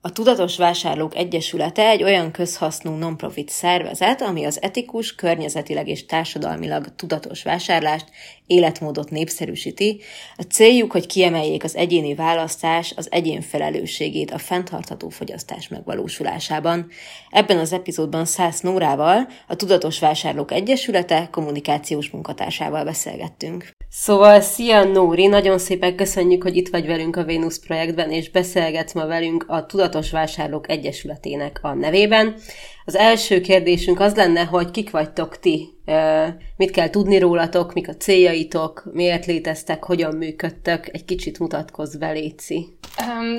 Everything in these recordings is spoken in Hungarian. A Tudatos Vásárlók Egyesülete egy olyan közhasznú non-profit szervezet, ami az etikus, környezetileg és társadalmilag tudatos vásárlást, életmódot népszerűsíti. A céljuk, hogy kiemeljék az egyéni választás, az egyén felelősségét a fenntartható fogyasztás megvalósulásában. Ebben az epizódban Szász Nórával, a Tudatos Vásárlók Egyesülete kommunikációs munkatársával beszélgettünk. Szóval, szia Nóri! Nagyon szépen köszönjük, hogy itt vagy velünk a Venus projektben, és beszélgetsz ma velünk a Tudatos Vásárlók Egyesületének a nevében. Az első kérdésünk az lenne, hogy kik vagytok ti? Mit kell tudni rólatok? Mik a céljaitok? Miért léteztek? Hogyan működtök? Egy kicsit mutatkozz be, Léci.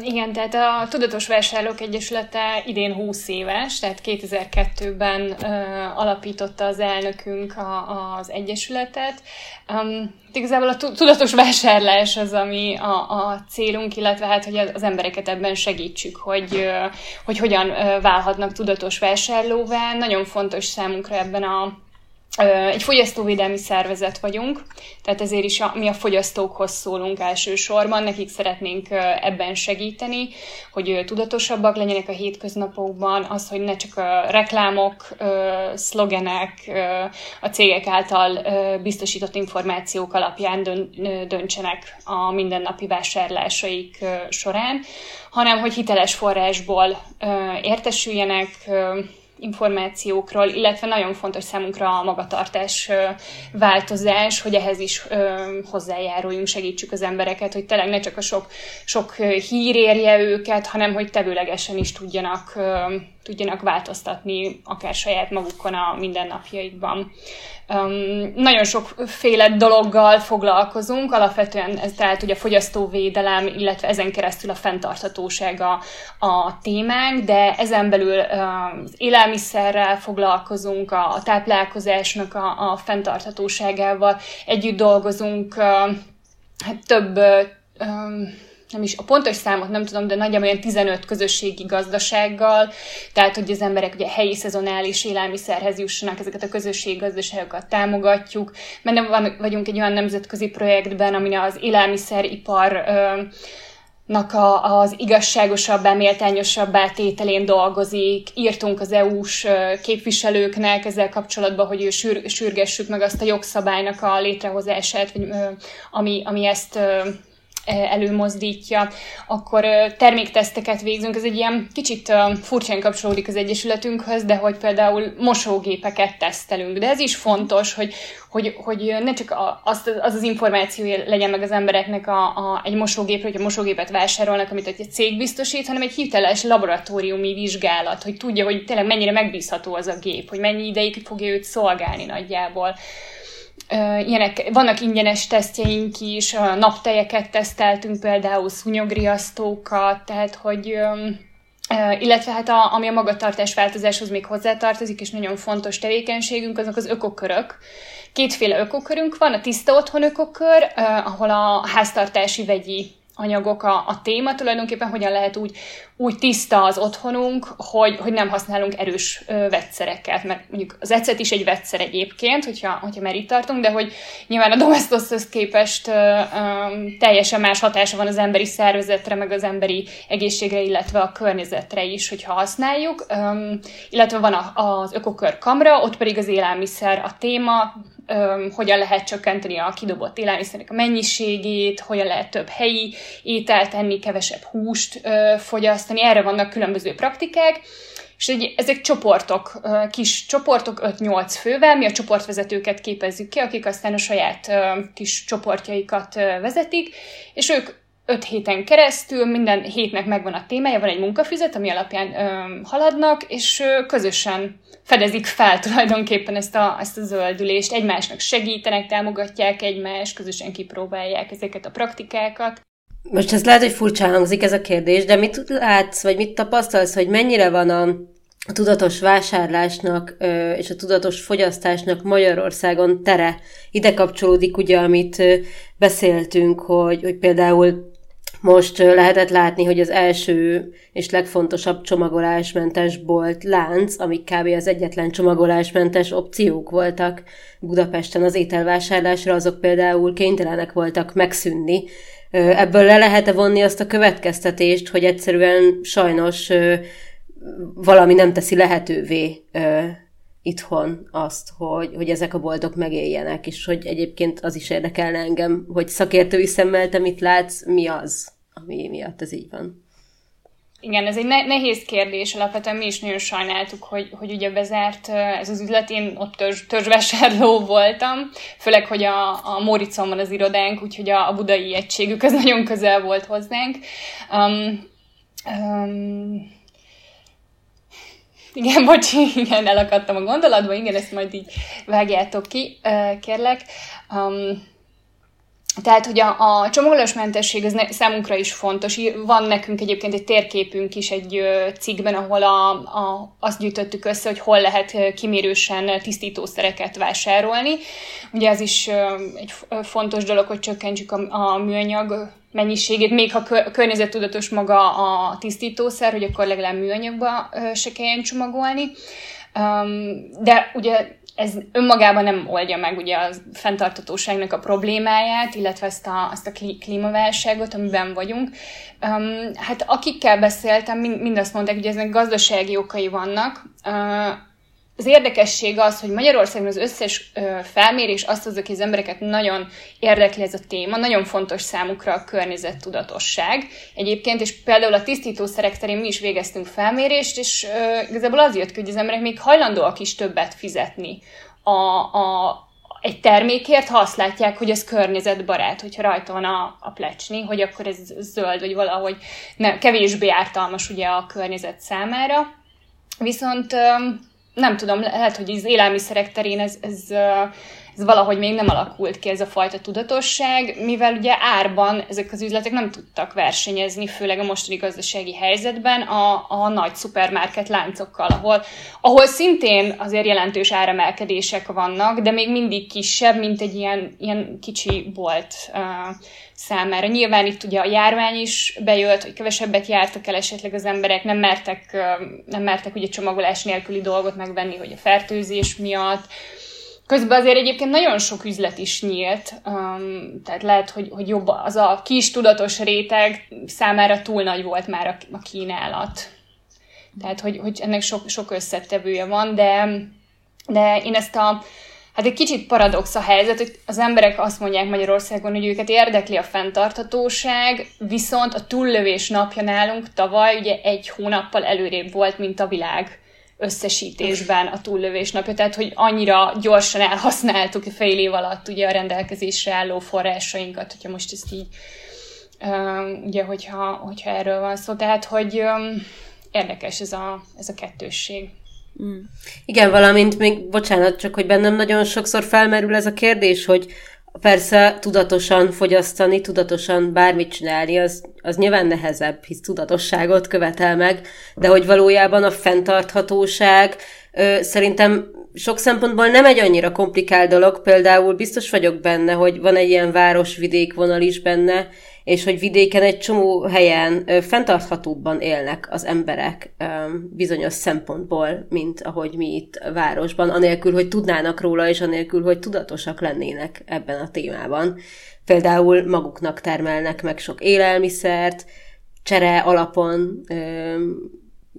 Igen, tehát a Tudatos Vásárlók Egyesülete idén 20 éves, tehát 2002-ben alapította az elnökünk az egyesületet. Igazából a tudatos vásárlás az, ami a célunk, illetve hát, hogy az embereket ebben segítsük, hogy hogyan válhatnak tudatos vásárlóvá. Nagyon fontos számunkra ebben egy fogyasztóvédelmi szervezet vagyunk, tehát ezért is mi a fogyasztókhoz szólunk elsősorban, nekik szeretnénk ebben segíteni, hogy tudatosabbak legyenek a hétköznapokban, az, hogy ne csak a reklámok, szlogenek, a cégek által biztosított információk alapján döntsenek a mindennapi vásárlásaik során, hanem hogy hiteles forrásból értesüljenek információkról, illetve nagyon fontos számunkra a magatartás változás, hogy ehhez is hozzájáruljunk, segítsük az embereket, hogy tényleg ne csak a sok hír érje őket, hanem hogy tevőlegesen is tudjanak változtatni akár saját magukon a mindennapjaikban. Nagyon sokféle dologgal foglalkozunk, alapvetően tehát ugye a fogyasztóvédelem, illetve ezen keresztül a fenntarthatóság a témánk, de ezen belül az élelmiszerrel foglalkozunk, a táplálkozásnak a fenntarthatóságával, együtt dolgozunk több nem is a pontos számot nem tudom, de nagyjából olyan 15 közösségi gazdasággal, tehát hogy az emberek ugye helyi szezonális élelmiszerhez jussanak, ezeket a közösségi gazdaságokat támogatjuk, mert nem vagyunk egy olyan nemzetközi projektben, amin az élelmiszeripar az igazságosabbá, méltányosabbá tételén dolgozik. Írtunk az EU-s képviselőknek ezzel kapcsolatban, hogy sürgessük meg azt a jogszabálynak a létrehozását, vagy, ami ezt előmozdítja, akkor termékteszteket végzünk. Ez egy ilyen kicsit furcsán kapcsolódik az egyesületünkhöz, de hogy például mosógépeket tesztelünk. De ez is fontos, hogy ne csak az az információ legyen meg az embereknek egy mosógépről, hogy a mosógépet vásárolnak, amit egy cég biztosít, hanem egy hiteles laboratóriumi vizsgálat, hogy tudja, hogy tényleg mennyire megbízható az a gép, hogy mennyi ideig fogja őt szolgálni nagyjából. Ilyenek, vannak ingyenes tesztjeink is, naptejeket teszteltünk például, szúnyogriasztókat, tehát hogy illetve hát ami a magatartás változáshoz még hozzátartozik, és nagyon fontos tevékenységünk, azok az ökokörök. Kétféle ökokörünk van, a tiszta otthon ökokör, ahol a háztartási vegyi anyagok a téma, tulajdonképpen hogyan lehet úgy tiszta az otthonunk, hogy nem használunk erős vegyszereket, mert mondjuk az ecet is egy vegyszer egyébként, hogyha már itt tartunk, de hogy nyilván a domestoshoz képest teljesen más hatása van az emberi szervezetre, meg az emberi egészségre, illetve a környezetre is, hogyha használjuk. Illetve van az ökokör kamra, ott pedig az élelmiszer a téma, hogyan lehet csökkenteni a kidobott élelmiszernek a mennyiségét, hogyan lehet több helyi ételt enni, kevesebb húst fogyasztani, erre vannak különböző praktikák, és ezek csoportok, kis csoportok 5-8 fővel, mi a csoportvezetőket képezzük ki, akik aztán a saját kis csoportjaikat vezetik, és ők 5 héten keresztül, minden hétnek megvan a témája, van egy munkafüzet, ami alapján haladnak, és közösen fedezik fel tulajdonképpen ezt a zöldülést, egymásnak segítenek, támogatják egymást, közösen kipróbálják ezeket a praktikákat. Most ez lehet, hogy furcsa hangzik ez a kérdés, de mit látsz, vagy mit tapasztalsz, hogy mennyire van a tudatos vásárlásnak és a tudatos fogyasztásnak Magyarországon tere? Ide kapcsolódik ugye, amit beszéltünk, hogy például Most lehetett látni, hogy az első és legfontosabb csomagolásmentes bolt lánc, amik kb. Az egyetlen csomagolásmentes opciók voltak Budapesten az ételvásárlásra, azok például kénytelenek voltak megszűnni. Ebből le lehet-e vonni azt a következtetést, hogy egyszerűen sajnos valami nem teszi lehetővé itthon azt, hogy ezek a boltok megéljenek, és hogy egyébként az is érdekelne engem, hogy szakértői szemmel te mit látsz, mi az, ami miatt ez így van. Igen, ez egy nehéz kérdés, alapvetően mi is nagyon sajnáltuk, hogy ugye bezárt ez az üzlet, én ott törzsvásárló voltam, főleg, hogy a Móricon van az irodánk, úgyhogy a budai egységük az nagyon közel volt hozzánk. Igen, igen, elakadtam a gondolatban, igen, ezt majd így vágjátok ki, kérlek. Tehát, hogy a csomagolásmentesség az számunkra is fontos. Van nekünk egyébként egy térképünk is egy cikkben, ahol azt gyűjtöttük össze, hogy hol lehet kimérősen tisztítószereket vásárolni. Ugye az is egy fontos dolog, hogy csökkentsük a műanyag mennyiségét, még ha környezettudatos maga a tisztítószer, hogy akkor legalább műanyagba se kelljen csomagolni. De ugye ez önmagában nem oldja meg ugye a fenntarthatóságnak a problémáját, illetve ezt a klímaválságot, amiben vagyunk. Hát akikkel beszéltem, mind azt mondták, hogy eznek gazdasági okai vannak. Az érdekesség az, hogy Magyarországon az összes felmérés azt hozza ki, az embereket nagyon érdekli ez a téma, nagyon fontos számukra a környezettudatosság egyébként, és például a tisztítószerek terén mi is végeztünk felmérést, és igazából az jött ki, hogy az emberek még hajlandóak is többet fizetni egy termékért, ha azt látják, hogy ez környezetbarát, hogyha rajta van a plecsni, hogy akkor ez zöld, vagy valahogy kevésbé ártalmas ugye a környezet számára. Viszont nem tudom, lehet, hogy az élelmiszerek terén ez valahogy még nem alakult ki ez a fajta tudatosság, mivel ugye árban ezek az üzletek nem tudtak versenyezni, főleg a mostani gazdasági helyzetben a nagy szupermarket láncokkal, ahol szintén azért jelentős áremelkedések vannak, de még mindig kisebb, mint egy ilyen kicsi bolt számára. Nyilván itt ugye a járvány is bejött, hogy kevesebbet jártak el esetleg az emberek, nem mertek ugye csomagolás nélküli dolgot megvenni, hogy a fertőzés miatt. Közben azért egyébként nagyon sok üzlet is nyílt, tehát lehet, hogy jobb az a kis tudatos réteg számára túl nagy volt már a kínálat. Tehát, hogy ennek sok összetevője van, de én ezt hát egy kicsit paradox a helyzet, hogy az emberek azt mondják Magyarországon, hogy őket érdekli a fenntarthatóság, viszont a túllövés napja nálunk tavaly ugye egy hónappal előrébb volt, mint a világ összesítésben a túllövés napja, tehát hogy annyira gyorsan elhasználtuk a fél év alatt ugye a rendelkezésre álló forrásainkat, hogyha most ezt így, ugye, hogyha erről van szó, tehát hogy érdekes ez a kettősség. Mm. Igen, valamint még, bocsánat, csak hogy bennem nagyon sokszor felmerül ez a kérdés, hogy persze tudatosan fogyasztani, tudatosan bármit csinálni, az nyilván nehezebb, hisz tudatosságot követel meg, de hogy valójában a fenntarthatóság szerintem sok szempontból nem egy annyira komplikált dolog, például biztos vagyok benne, hogy van egy ilyen város-vidék vonal is benne, és hogy vidéken egy csomó helyen fenntarthatóbban élnek az emberek bizonyos szempontból, mint ahogy mi itt a városban, anélkül, hogy tudnának róla, és anélkül, hogy tudatosak lennének ebben a témában. Például maguknak termelnek meg sok élelmiszert, csere alapon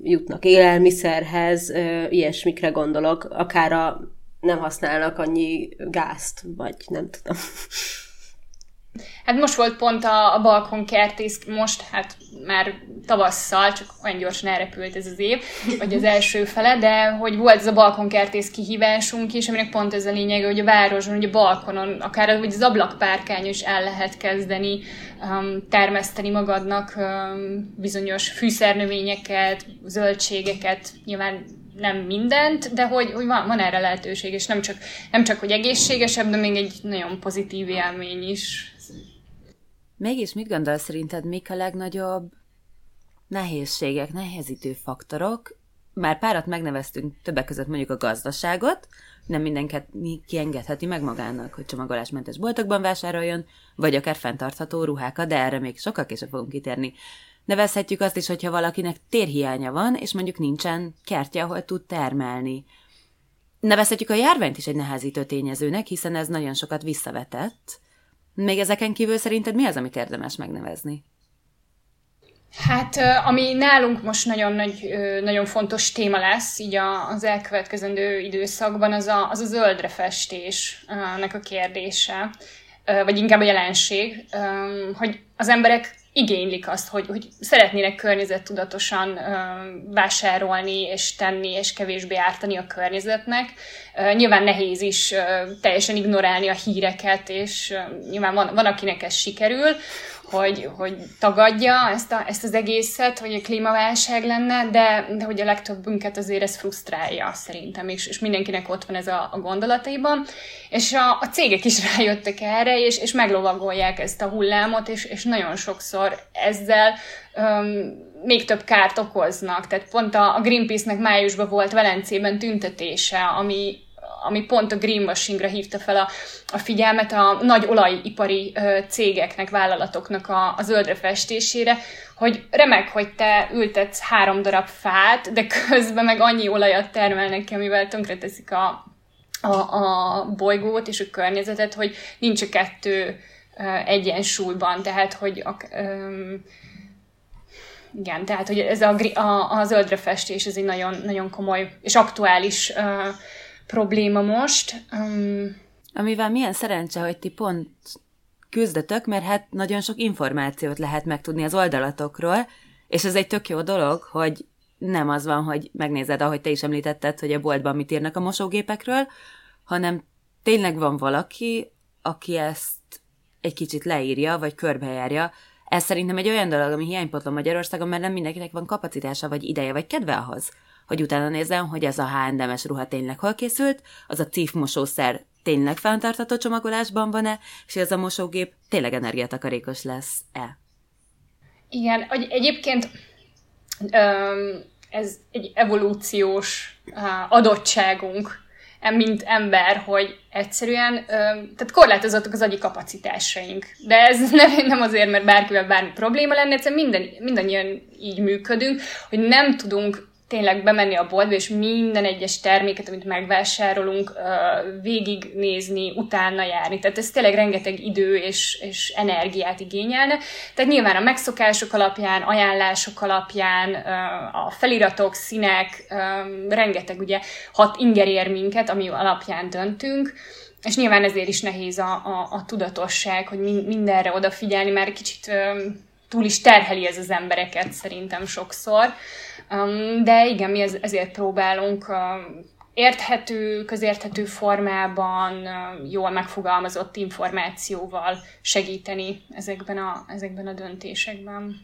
jutnak élelmiszerhez, ilyesmikre gondolok, akár nem használnak annyi gázt, vagy nem tudom. Hát most volt pont a balkonkertész, most hát már tavasszal, csak olyan gyorsan elrepült ez az év, vagy az első fele, de hogy volt ez a balkonkertész kihívásunk is, aminek pont ez a lényege, hogy a városban, hogy a balkonon, akár az ablakpárkányon is el lehet kezdeni termeszteni magadnak bizonyos fűszernövényeket, zöldségeket, nyilván nem mindent, de hogy van erre lehetőség, és nem csak hogy egészségesebb, de még egy nagyon pozitív élmény is. Mégis mit gondolsz, szerinted mik a legnagyobb nehézségek, nehezítő faktorok már párat megneveztünk, többek között mondjuk a gazdaságot, nem mindenki kiengedheti meg magának, hogy csomagolásmentes boltokban vásároljon, vagy akár fenntartható ruhákat, de erre még sokkal később fogunk kitérni. Nevezhetjük azt is, hogyha valakinek térhiánya van, és mondjuk nincsen kertje, ahol tud termelni. Nevezhetjük a járványt is egy nehezítő tényezőnek, hiszen ez nagyon sokat visszavetett. Még ezeken kívül szerinted mi az, amit érdemes megnevezni? Hát, ami nálunk most nagyon fontos téma lesz, így az elkövetkezendő időszakban, az a zöldre festés, nek a kérdése, vagy inkább a jelenség, hogy az emberek igénylik azt, hogy szeretnének környezettudatosan vásárolni és tenni, és kevésbé ártani a környezetnek. Nyilván nehéz is teljesen ignorálni a híreket, és nyilván van akinek ez sikerül, hogy tagadja ezt az egészet, hogy a klímaválság lenne, de hogy a legtöbbünket azért ez frusztrálja szerintem, és mindenkinek ott van ez a gondolataiban. És a cégek is rájöttek erre, és meglovagolják ezt a hullámot, és nagyon sokszor ezzel még több kárt okoznak. Tehát pont a Greenpeace-nek májusban volt Velencében tüntetése, ami pont a greenwashingra hívta fel a figyelmet a nagy olajipari cégeknek, vállalatoknak a zöldre festésére, hogy remek, hogy te ültetsz 3 darab fát, de közben meg annyi olajat termelnek ki, amivel tönkreteszik a bolygót és a környezetet, hogy nincs a 2 egyensúlyban, tehát hogy tehát hogy ez a zöldre festés ez egy nagyon, nagyon komoly és aktuális probléma most. Amivel milyen szerencse, hogy ti pont küzdötök, mert hát nagyon sok információt lehet megtudni az oldalatokról, és ez egy tök jó dolog, hogy nem az van, hogy megnézed, ahogy te is említetted, hogy a boltban mit írnak a mosógépekről, hanem tényleg van valaki, aki ezt egy kicsit leírja, vagy körbejárja. Ez szerintem egy olyan dolog, ami hiánypotló Magyarországon, mert nem mindenkinek van kapacitása, vagy ideje, vagy kedve ahhoz, hogy utána nézem, hogy ez a H&M-es ruha tényleg hol készült, az a cívmosószer tényleg fenntartható csomagolásban van-e, és ez a mosógép tényleg energiatakarékos lesz-e? Igen, egyébként ez egy evolúciós adottságunk, mint ember, hogy egyszerűen, tehát korlátozottak az agyi kapacitásaink. De ez nem azért, mert bárkivel bármi probléma lenne, egyszerűen mindannyian így működünk, hogy nem tudunk tényleg bemenni a boltba, és minden egyes terméket, amit megvásárolunk, végignézni, utána járni. Tehát ez tényleg rengeteg idő és energiát igényelne. Tehát nyilván a megszokások alapján, ajánlások alapján, a feliratok, színek, rengeteg ugye 6 inger ér minket, ami alapján döntünk. És nyilván ezért is nehéz a tudatosság, hogy mindenre odafigyelni, mert kicsit túl is terheli ez az embereket szerintem sokszor. De igen, mi ezért próbálunk érthető, közérthető formában, jól megfogalmazott információval segíteni ezekben a döntésekben.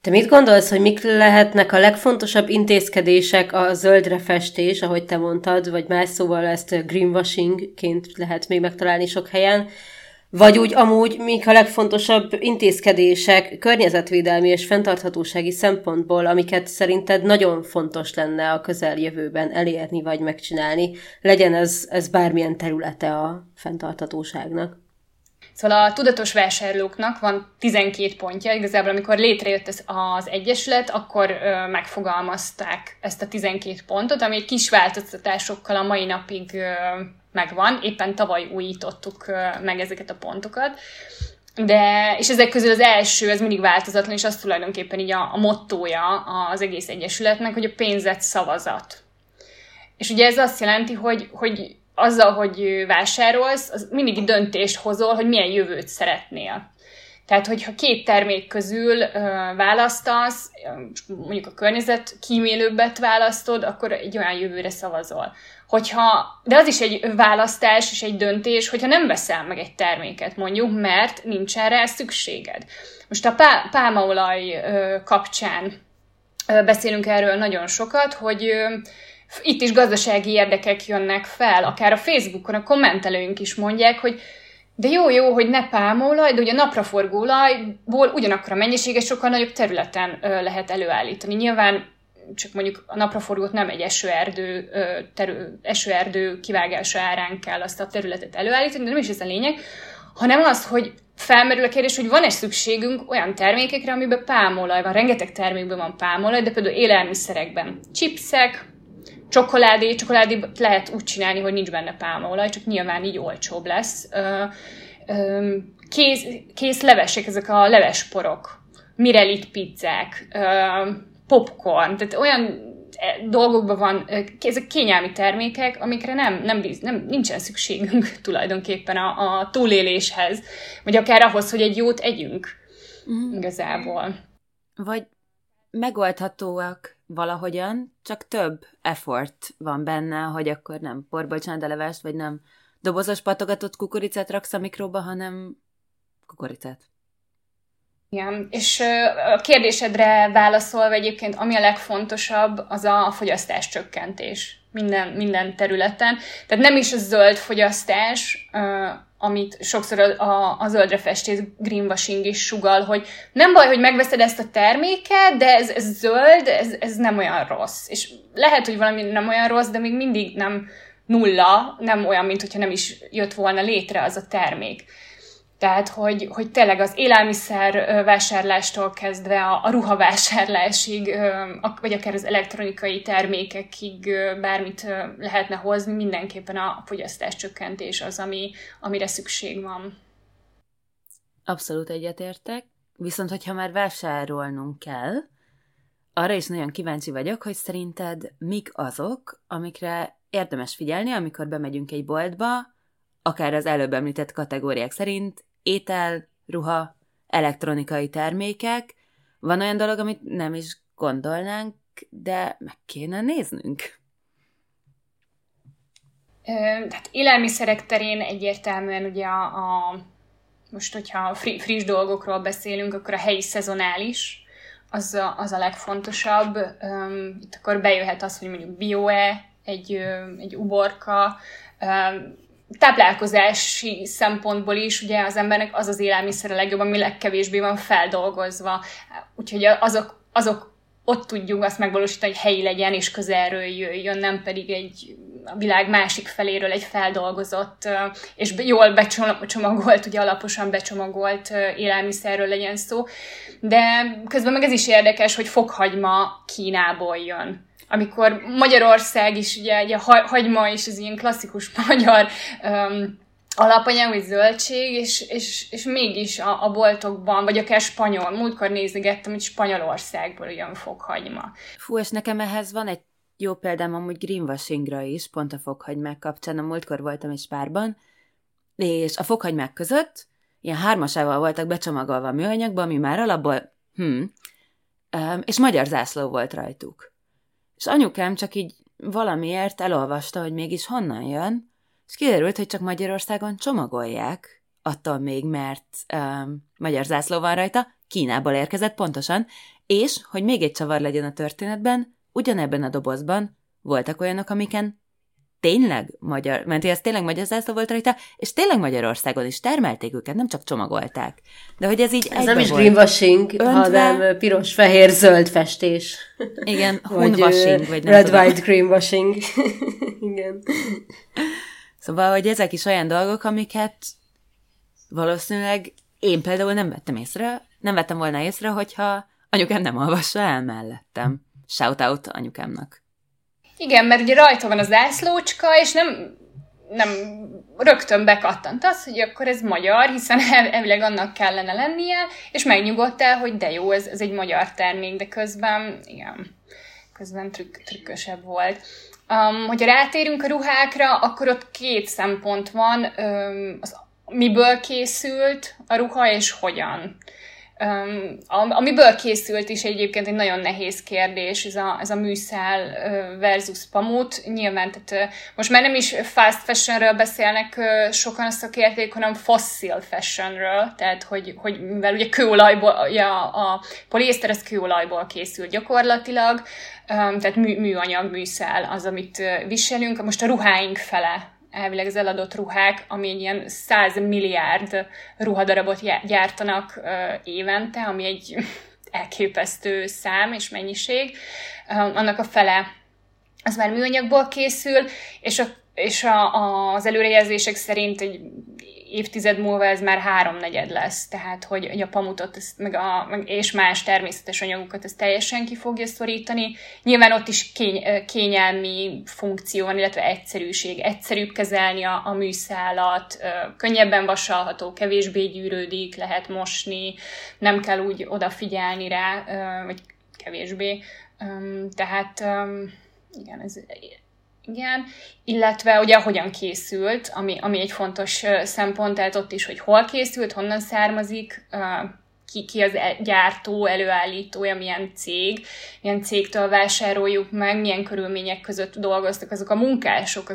Te mit gondolsz, hogy mik lehetnek a legfontosabb intézkedések a zöldre festés, ahogy te mondtad, vagy más szóval ezt greenwashingként lehet még megtalálni sok helyen, vagy úgy amúgy mik a legfontosabb intézkedések környezetvédelmi és fenntarthatósági szempontból, amiket szerinted nagyon fontos lenne a közeljövőben elérni vagy megcsinálni, legyen ez bármilyen területe a fenntarthatóságnak? Szóval a tudatos vásárlóknak van 12 pontja, igazából amikor létrejött az egyesület, akkor megfogalmazták ezt a 12 pontot, ami egy kis változtatásokkal a mai napig megvan, éppen tavaly újítottuk meg ezeket a pontokat. És ezek közül az első, ez mindig változatlan, és az tulajdonképpen így a mottója az egész egyesületnek, hogy a pénzet szavazat. És ugye ez azt jelenti, hogy azzal, hogy vásárolsz, az mindig döntést hozol, hogy milyen jövőt szeretnél. Tehát, hogyha 2 termék közül választasz, mondjuk a környezet kímélőbbet választod, akkor egy olyan jövőre szavazol. De az is egy választás és egy döntés, hogyha nem veszel meg egy terméket, mondjuk, mert nincs erre szükséged. Most a pálmaolaj kapcsán beszélünk erről nagyon sokat, hogy itt is gazdasági érdekek jönnek fel, akár a Facebookon a kommentelőink is mondják, hogy de jó, hogy ne pálmaolaj, de ugye a napraforgóolajból ugyanakkor a mennyiséget sokkal nagyobb területen lehet előállítani. Nyilván csak mondjuk a napraforgót nem egy esőerdő kivágása árán kell azt a területet előállítani, de nem is ez a lényeg, hanem az, hogy felmerül a kérdés, hogy van-e szükségünk olyan termékekre, amiben pálmaolaj van. Rengeteg termékben van pálmaolaj, de például élelmiszerekben chipsek, csokoládét lehet úgy csinálni, hogy nincs benne pálmaolaj, csak nyilván így olcsóbb lesz. Kész levesek, ezek a levesporok, mirelit pizzák, popcorn, tehát olyan dolgokban van, ezek kényelmi termékek, amikre nincsen szükségünk tulajdonképpen a túléléshez, vagy akár ahhoz, hogy egy jót együnk igazából. Vagy megoldhatóak valahogyan, csak több effort van benne, hogy akkor nem porból csináld a levest, vagy nem dobozos patogatott kukoricát raksz a mikróba, hanem kukoricát. Igen, és a kérdésedre válaszolva egyébként, ami a legfontosabb, az a fogyasztás csökkentés minden területen. Tehát nem is a zöld fogyasztás, amit sokszor a zöldre festett greenwashing is sugall, hogy nem baj, hogy megveszed ezt a terméket, de ez zöld, ez nem olyan rossz. És lehet, hogy valami nem olyan rossz, de még mindig nem nulla, nem olyan, mint hogyha nem is jött volna létre az a termék. Tehát, hogy tényleg az élelmiszer vásárlástól kezdve a ruhavásárlásig, vagy akár az elektronikai termékekig bármit lehetne hozni, mindenképpen a fogyasztás csökkentés az, amire szükség van. Abszolút egyetértek. Viszont, hogyha már vásárolnunk kell, arra is nagyon kíváncsi vagyok, hogy szerinted mik azok, amikre érdemes figyelni, amikor bemegyünk egy boltba, akár az előbb említett kategóriák szerint, étel, ruha, elektronikai termékek. Van olyan dolog, amit nem is gondolnánk, de meg kéne néznünk. Tehát élelmiszerek terén egyértelműen ugye most, hogyha friss dolgokról beszélünk, akkor a helyi szezonális, az a legfontosabb. Itt akkor bejöhet az, hogy mondjuk bio-e, egy uborka, táplálkozási szempontból is ugye az embernek az az élelmiszer a legjobb, ami legkevésbé van feldolgozva. Úgyhogy azok ott tudjuk azt megvalósítani, hogy helyi legyen és közelről jöjjön, nem pedig a világ másik feléről egy feldolgozott és jól becsomagolt, ugye alaposan becsomagolt élelmiszerről legyen szó. De közben meg ez is érdekes, hogy fokhagyma Kínából jön. Amikor Magyarország is, ugye a hagyma is az ilyen klasszikus magyar alapanyag, vagy zöldség, és mégis a boltokban, vagy akár spanyol, múltkor nézegettem, hogy Spanyolországból jön fokhagyma. Fú, és nekem ehhez van egy jó példám amúgy greenwashingra is, pont a fokhagymák kapcsán, a múltkor voltam egy párban, és a fokhagymák között ilyen 3-asával voltak becsomagolva a műanyagba, ami már alapból, és magyar zászló volt rajtuk. És anyukám csak így valamiért elolvasta, hogy mégis honnan jön, és kiderült, hogy csak Magyarországon csomagolják, attól még, mert magyar zászló van rajta, Kínából érkezett pontosan, és, hogy még egy csavar legyen a történetben, ugyanebben a dobozban voltak olyanok, amiken tényleg magyar zászló volt rajta, és tényleg Magyarországon is termelték őket, nem csak csomagolták. De hogy ez így ez nem is greenwashing, hanem piros-fehér-zöld festés. Igen, hunwashing, vagy nem red-white greenwashing. Igen. Szóval, hogy ezek is olyan dolgok, amiket valószínűleg én például nem vettem volna észre, hogyha anyukám nem olvassa el mellettem. Shout out anyukámnak. Igen, mert ugye rajta van az zászlócska, és nem rögtön bekattant az, hogy akkor ez magyar, hiszen elvileg annak kellene lennie, és megnyugodtál, hogy de jó, ez egy magyar termék, de közben trükkösebb volt. Hogyha rátérünk a ruhákra, akkor ott 2 szempont van, miből készült a ruha, és hogyan. Amiből készült is egyébként egy nagyon nehéz kérdés, ez a műszál versus pamut. Nyilván, tehát most már nem is fast fashionről beszélnek sokan a szakértők, hanem fossil fashionről, tehát hogy mivel ugye kőolajból, ja, a poliészter az kőolajból készül gyakorlatilag, tehát műanyag műszál az, amit viselünk. Most a ruháink fele, elvileg az eladott ruhák, ami egy ilyen 100 milliárd ruhadarabot gyártanak évente, ami egy elképesztő szám és mennyiség, annak a fele az már műanyagból készül, és az előrejelzések szerint egy évtized múlva ez már 3/4 lesz, tehát hogy a pamutot és más természetes anyagokat ez teljesen ki fogja szorítani. Nyilván ott is kényelmi funkció van, illetve egyszerűség. Egyszerűbb kezelni a műszálat, könnyebben vasalható, kevésbé gyűrődik, lehet mosni, nem kell úgy odafigyelni rá, vagy kevésbé. Tehát igen, ez... Igen, illetve ugye hogyan készült, ami egy fontos szempont, tehát ott is, hogy hol készült, honnan származik, ki az gyártó, előállítója, milyen cégtől vásároljuk meg, milyen körülmények között dolgoztak azok a munkások,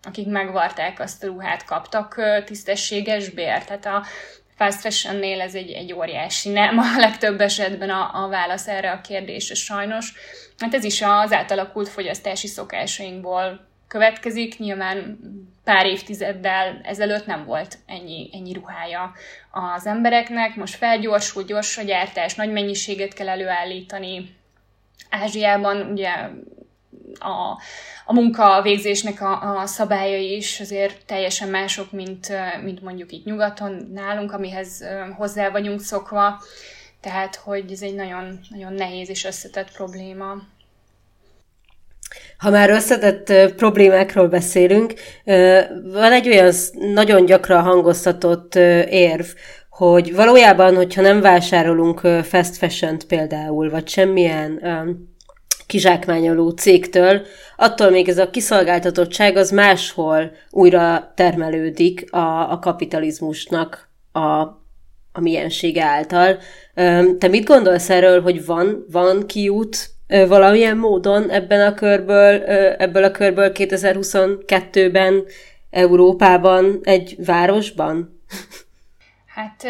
akik megvarták azt a ruhát, kaptak tisztességes bért. Tehát a fast fashionnél ez egy óriási nem, a legtöbb esetben a válasz erre a kérdésre sajnos. Hát ez is az átalakult fogyasztási szokásainkból következik. Nyilván pár évtizeddel ezelőtt nem volt ennyi ruhája az embereknek. Most felgyorsul, gyors a gyártás, nagy mennyiséget kell előállítani. Ázsiában ugye a munkavégzésnek a szabályai is azért teljesen mások, mint mondjuk itt nyugaton nálunk, amihez hozzá vagyunk szokva. Tehát, hogy ez egy nagyon, nagyon nehéz és összetett probléma. Ha már összetett problémákról beszélünk, van egy olyan nagyon gyakran hangoztatott érv, hogy valójában, hogyha nem vásárolunk fast fashion-t például, vagy semmilyen kizsákmányoló cégtől, attól még ez a kiszolgáltatottság az máshol újra termelődik a kapitalizmusnak a miensége által. Te mit gondolsz erről, hogy van kiút valamilyen módon ebből a körből 2022-ben Európában, egy városban? Hát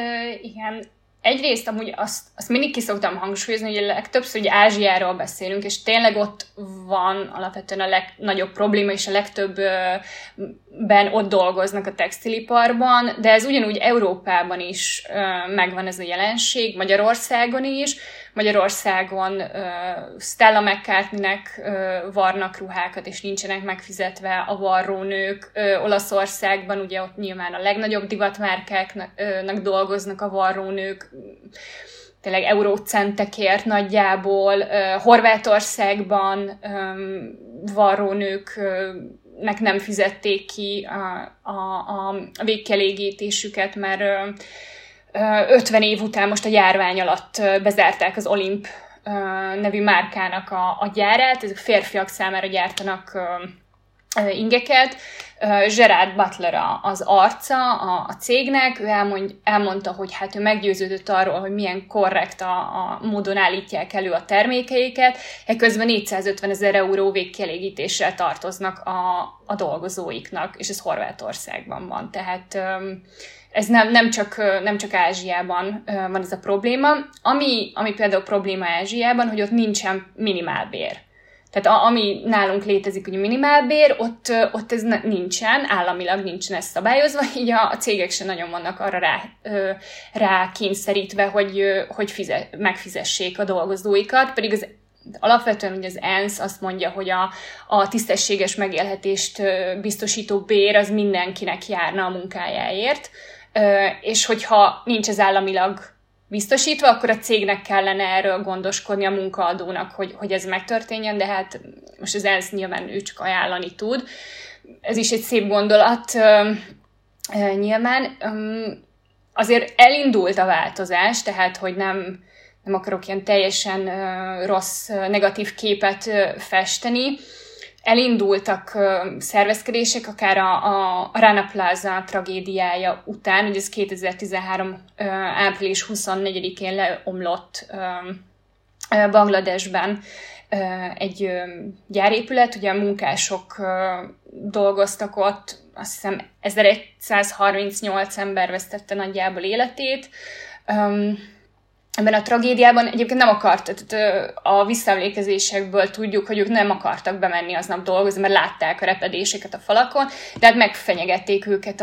igen, egyrészt amúgy azt mindig ki szoktam hangsúlyozni, hogy legtöbbször ugye Ázsiáról beszélünk, és tényleg ott van alapvetően a legnagyobb probléma, és a legtöbbben ott dolgoznak a textiliparban, de ez ugyanúgy Európában is megvan ez a jelenség, Magyarországon is. Magyarországon Stella McCartneynek varnak ruhákat, és nincsenek megfizetve a varrónők. Olaszországban ugye ott nyilván a legnagyobb divatmárkáknak dolgoznak a varrónők, tényleg eurócentekért nagyjából. Horvátországban varrónők nek nem fizették ki a végkielégítésüket, mert 50 év után most a járvány alatt bezárták az Olimp nevű márkának a gyárát. Ezek férfiak számára gyártanak ingeket. Gerard Butler az arca a cégnek, ő elmondta, hogy hát ő meggyőződött arról, hogy milyen korrekt a módon állítják elő a termékeiket, eközben 450 000 euró végkielégítéssel tartoznak a dolgozóiknak, és ez Horvátországban van. Tehát ez nem csak Ázsiában van ez a probléma. Ami például probléma Ázsiában, hogy ott nincsen minimálbér. Tehát ami nálunk létezik, hogy minimálbér, ott ez nincsen, államilag nincsen ez szabályozva, így a cégek sem nagyon vannak arra rá kényszerítve, hogy megfizessék a dolgozóikat, pedig az alapvetően ugye az ENSZ azt mondja, hogy a tisztességes megélhetést biztosító bér az mindenkinek járna a munkájáért, és hogyha nincs ez államilag biztosítva, akkor a cégnek kellene erről gondoskodni, a munkaadónak, hogy ez megtörténjen, de hát most az ENSZ nyilván ő csak ajánlani tud. Ez is egy szép gondolat nyilván. Azért elindult a változás, tehát hogy nem akarok ilyen teljesen rossz, negatív képet festeni. Elindultak szervezkedések, akár a Rana Plaza tragédiája után, ugye ez 2013. április 24-én leomlott Bangladesben egy gyárépület, ugye a munkások dolgoztak ott, azt hiszem 1138 ember vesztette nagyjából életét, Ebben a tragédiában egyébként nem akart, tehát a visszaemlékezésekből tudjuk, hogy ők nem akartak bemenni aznap dolgozni, mert látták a repedéseket a falakon, de hát megfenyegették őket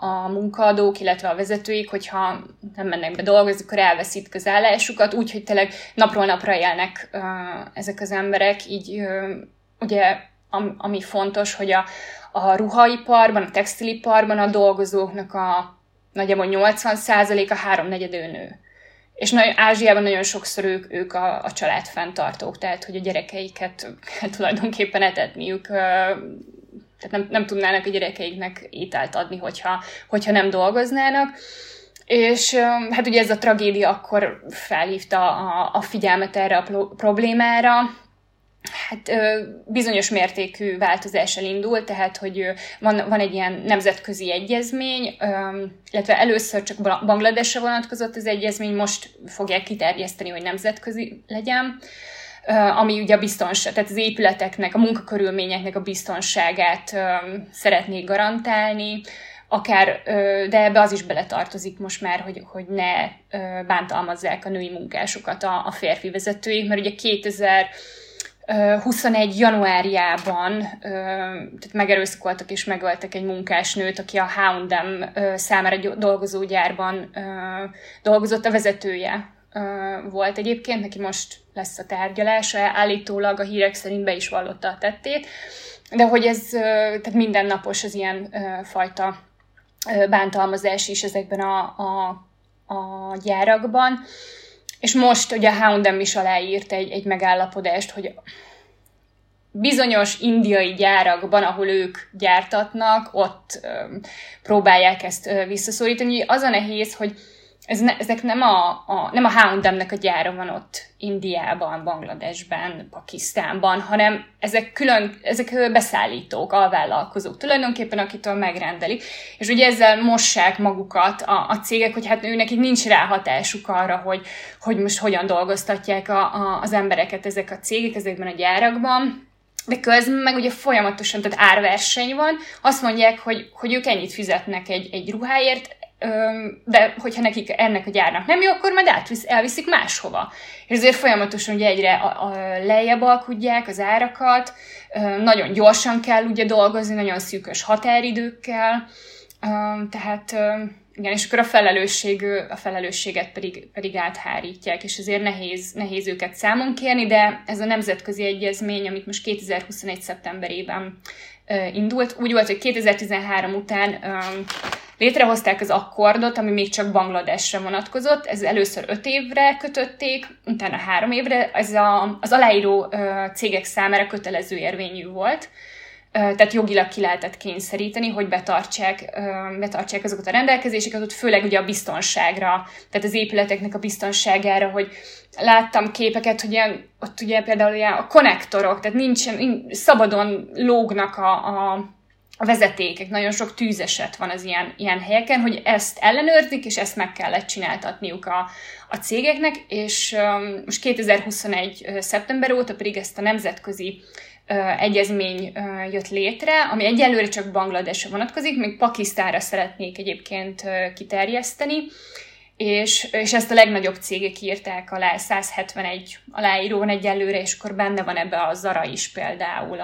a munkaadók, illetve a vezetőik, hogyha nem mennek be dolgozni, akkor elveszítik az állásukat, úgyhogy tényleg napról napra élnek ezek az emberek, így ugye ami fontos, hogy a ruhaiparban, a textiliparban a dolgozóknak a nagyjából 80%-a 3/4 nő. És Ázsiában nagyon sokszor ők a családfenntartók, tehát hogy a gyerekeiket kell tulajdonképpen etetniük, tehát nem tudnának a gyerekeiknek ételt adni, hogyha nem dolgoznának. És hát ugye ez a tragédia akkor felhívta a figyelmet erre a problémára. Hát bizonyos mértékű változás elindult, tehát hogy van egy ilyen nemzetközi egyezmény, illetve először csak Bangladesre vonatkozott az egyezmény, most fogják kiterjeszteni, hogy nemzetközi legyen, ami ugye a biztonság, tehát az épületeknek, a munkakörülményeknek a biztonságát szeretnék garantálni, akár, de ebbe az is beletartozik most már, hogy ne bántalmazzák a női munkásokat a férfi vezetőik, mert ugye 2021. januárjában tehát megerőszakoltak és megöltek egy munkásnőt, aki a H&M számára dolgozógyárban dolgozott, a vezetője volt egyébként, neki most lesz a tárgyalása, állítólag a hírek szerint be is vallotta a tettét, de hogy ez tehát mindennapos az ilyen fajta bántalmazás is ezekben a gyárakban. És most ugye a H&M is aláírt egy megállapodást, hogy bizonyos indiai gyárakban, ahol ők gyártatnak, ott próbálják ezt visszaszorítani. Az a nehéz, hogy ezek nem a H&M-nek a gyára van ott Indiában, Bangladesben, Pakisztánban, hanem ezek beszállítók, alvállalkozók tulajdonképpen, akitől megrendelik. És ugye ezzel mossák magukat a cégek, hogy hát nekik nincs ráhatásuk arra, hogy most hogyan dolgoztatják az embereket ezek a cégek ezekben a gyárakban. De közben meg ugye folyamatosan, tehát árverseny van, azt mondják, hogy ők ennyit fizetnek egy ruháért, de hogyha nekik ennek a gyárnak nem jó, akkor majd elviszik máshova. És ezért folyamatosan ugye egyre lejjebb alkudják az árakat, nagyon gyorsan kell ugye dolgozni, nagyon szűkös határidőkkel, tehát igen, és akkor a felelősséget pedig áthárítják, és ezért nehéz őket számon kérni, de ez a nemzetközi egyezmény, amit most 2021. szeptemberében indult, úgy volt, hogy 2013 után létrehozták az akkordot, ami még csak Bangladesre vonatkozott, ez először 5 évre kötötték, utána 3 évre, ez az aláíró cégek számára kötelező érvényű volt, tehát jogilag ki lehetett kényszeríteni, hogy betartsák azokat a rendelkezéseket, ott főleg ugye a biztonságra, tehát az épületeknek a biztonságára, hogy láttam képeket, hogy ilyen, ott ugye például ilyen a konnektorok, tehát nincsen, szabadon lógnak a vezetékek, nagyon sok tűzeset van az ilyen helyeken, hogy ezt ellenőrzik, és ezt meg kellett csináltatniuk a cégeknek, és most 2021. szeptember óta pedig ezt a nemzetközi egyezmény jött létre, ami egyelőre csak Bangladesre vonatkozik, még Pakisztánra szeretnék egyébként kiterjeszteni, és ezt a legnagyobb cégek írták alá, 171 aláíró van egyelőre, és akkor benne van ebbe a Zara is például,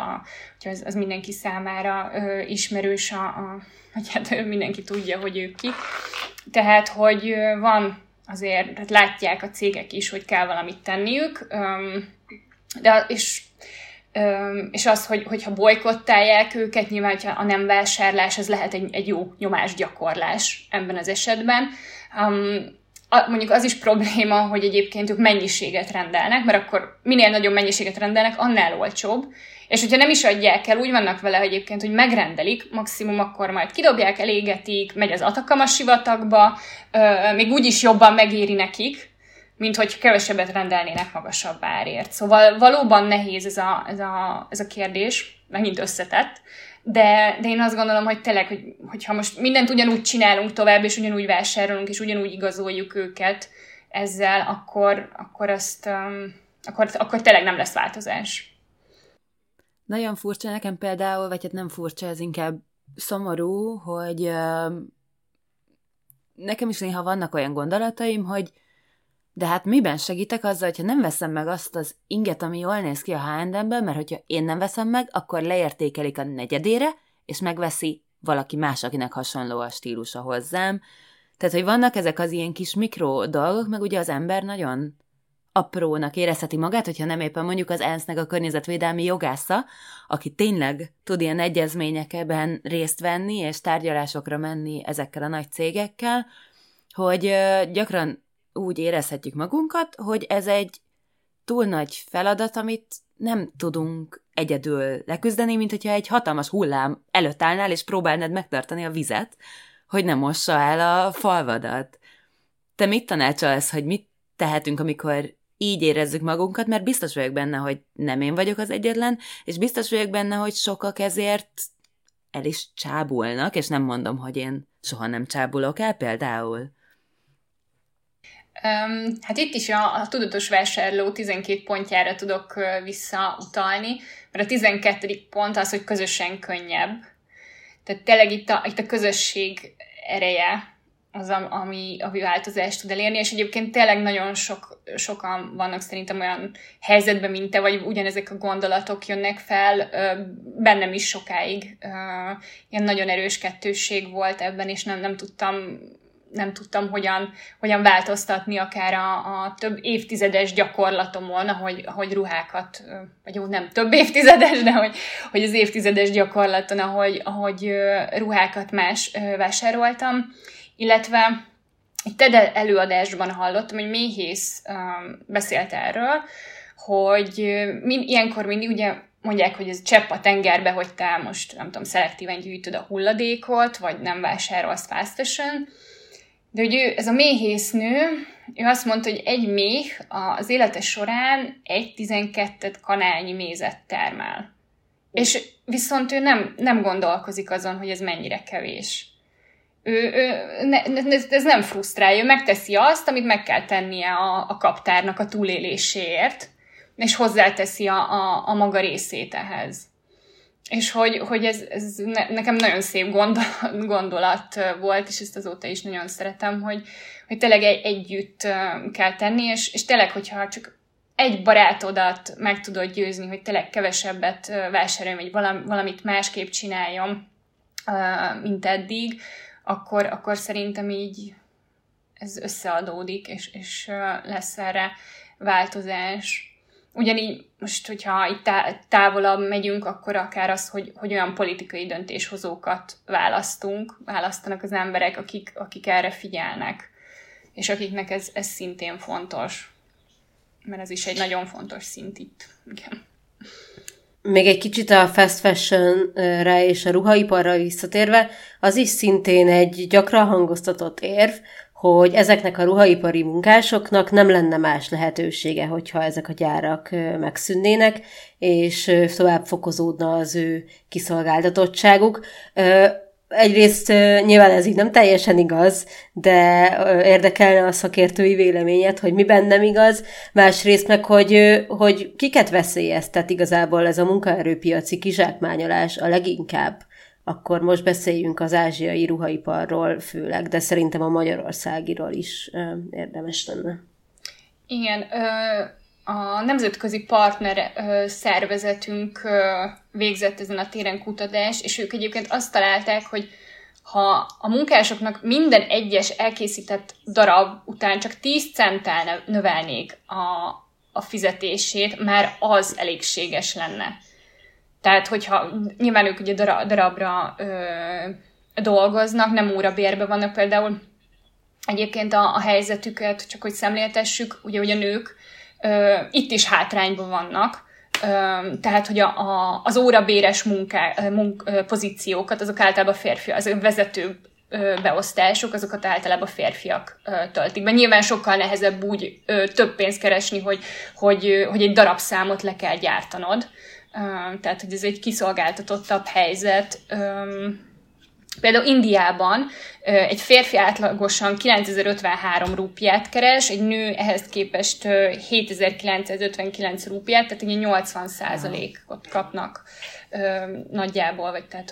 hogy az mindenki számára ismerős, vagy hát mindenki tudja, hogy ők ki. Tehát, hogy van azért, tehát látják a cégek is, hogy kell valamit tenniük, és az, hogyha bojkottálják őket, nyilván, hogyha a nem vásárlás, ez lehet egy jó nyomásgyakorlás ebben az esetben. Mondjuk az is probléma, hogy egyébként ők mennyiséget rendelnek, mert akkor minél nagyobb mennyiséget rendelnek, annál olcsóbb. És hogyha nem is adják el, úgy vannak vele egyébként, hogy megrendelik, maximum akkor majd kidobják, elégetik, megy az Atacama sivatagba, még úgyis jobban megéri nekik, mint hogy kevesebbet rendelnének magasabb árért. Szóval valóban nehéz ez a kérdés, megint összetett, de én azt gondolom, hogy tényleg, hogyha most mindent ugyanúgy csinálunk tovább, és ugyanúgy vásárolunk, és ugyanúgy igazoljuk őket ezzel, akkor tényleg nem lesz változás. Nagyon furcsa nekem például, vagy hát nem furcsa, ez inkább szomorú, hogy nekem is néha vannak olyan gondolataim, hogy De hát miben segítek azzal, hogyha nem veszem meg azt az inget, ami jól néz ki a H&M-ben, mert hogyha én nem veszem meg, akkor leértékelik a negyedére, és megveszi valaki más, akinek hasonló a stílusa hozzám. Tehát, hogy vannak ezek az ilyen kis mikro dolgok, meg ugye az ember nagyon aprónak érezheti magát, hogyha nem éppen mondjuk az ENSZ-nek a környezetvédelmi jogásza, aki tényleg tud ilyen egyezményekben részt venni, és tárgyalásokra menni ezekkel a nagy cégekkel, hogy gyakran úgy érezhetjük magunkat, hogy ez egy túl nagy feladat, amit nem tudunk egyedül leküzdeni, mint hogyha egy hatalmas hullám előtt állnál, és próbálnád megtartani a vizet, hogy ne mossa el a falvadat. Te mit tanácsolsz, hogy mit tehetünk, amikor így érezzük magunkat, mert biztos vagyok benne, hogy nem én vagyok az egyetlen, és biztos vagyok benne, hogy sokak ezért el is csábulnak, és nem mondom, hogy én soha nem csábulok el például. Hát itt is a tudatos vásárló 12 pontjára tudok visszautalni, mert a 12. pont az, hogy közösen könnyebb. Tehát tényleg itt a közösség ereje az, ami a változást tud elérni, és egyébként tényleg nagyon sokan vannak szerintem olyan helyzetben, mint te, vagy ugyanezek a gondolatok jönnek fel, bennem is sokáig. Ilyen nagyon erős kettősség volt ebben, és nem tudtam hogyan változtatni akár a több évtizedes gyakorlatomon, ahogy ruhákat, vagy jó, nem több évtizedes, de hogy az évtizedes gyakorlaton, ahogy ruhákat más vásároltam. Illetve egy TED előadásban hallottam, hogy Méhész beszélt erről, hogy ilyenkor mindig ugye mondják, hogy ez csepp a tengerbe, hogy te most, nem tudom, szelektíven gyűjtöd a hulladékot, vagy nem vásárolsz fast fashion. De hogy ez a méhésznő, ő azt mondta, hogy egy méh az élete során 1/12 kanálnyi mézet termel. És viszont ő nem gondolkozik azon, hogy ez mennyire kevés. Ez nem frusztrálja, ő megteszi azt, amit meg kell tennie a kaptárnak a túléléséért, és hozzáteszi a maga részét ehhez. És hogy ez nekem nagyon szép gondolat volt, és ezt azóta is nagyon szeretem, hogy tényleg együtt kell tenni, és tényleg, hogyha csak egy barátodat meg tudod győzni, hogy tényleg kevesebbet vásároljon, vagy valamit másképp csináljam, mint eddig, akkor szerintem így ez összeadódik, és lesz erre változás. Ugyanígy most, hogyha itt távolabb megyünk, akkor akár az, hogy olyan politikai döntéshozókat választanak az emberek, akik erre figyelnek, és akiknek ez szintén fontos. Mert ez is egy nagyon fontos szint itt. Igen. Még egy kicsit a fast fashionre és a ruhaiparra visszatérve, az is szintén egy gyakran hangoztatott érv, hogy ezeknek a ruhaipari munkásoknak nem lenne más lehetősége, hogyha ezek a gyárak megszűnnének, és tovább fokozódna az ő kiszolgáltatottságuk. Egyrészt nyilván ez így nem teljesen igaz, de érdekelne a szakértői véleményed, hogy miben nem igaz, másrészt meg, hogy kiket veszélyeztet igazából ez a munkaerőpiaci kizsákmányolás a leginkább. Akkor most beszéljünk az ázsiai ruhaiparról főleg, de szerintem a magyarországiról is érdemes lenne. Igen, a nemzetközi partner szervezetünk végzett ezen a téren kutatást, és ők egyébként azt találták, hogy ha a munkásoknak minden egyes elkészített darab után csak 10 centtel növelnék a fizetését, már az elégséges lenne. Tehát, hogyha nyilván ők ugye darabra dolgoznak, nem órabérbe vannak például. Egyébként a helyzetüket, csak hogy szemléltessük, ugye a nők itt is hátrányban vannak. Tehát, hogy az órabéres pozíciókat, azok általában férfiak, azok vezető beosztások, azokat általában férfiak töltik be. Nyilván sokkal nehezebb úgy több pénzt keresni, hogy egy darabszámot le kell gyártanod. Tehát, hogy ez egy kiszolgáltatottabb helyzet. Például Indiában egy férfi átlagosan 9053 rúpiát keres, egy nő ehhez képest 7959 rúpiát, tehát ugye 80%-ot kapnak nagyjából, vagy tehát,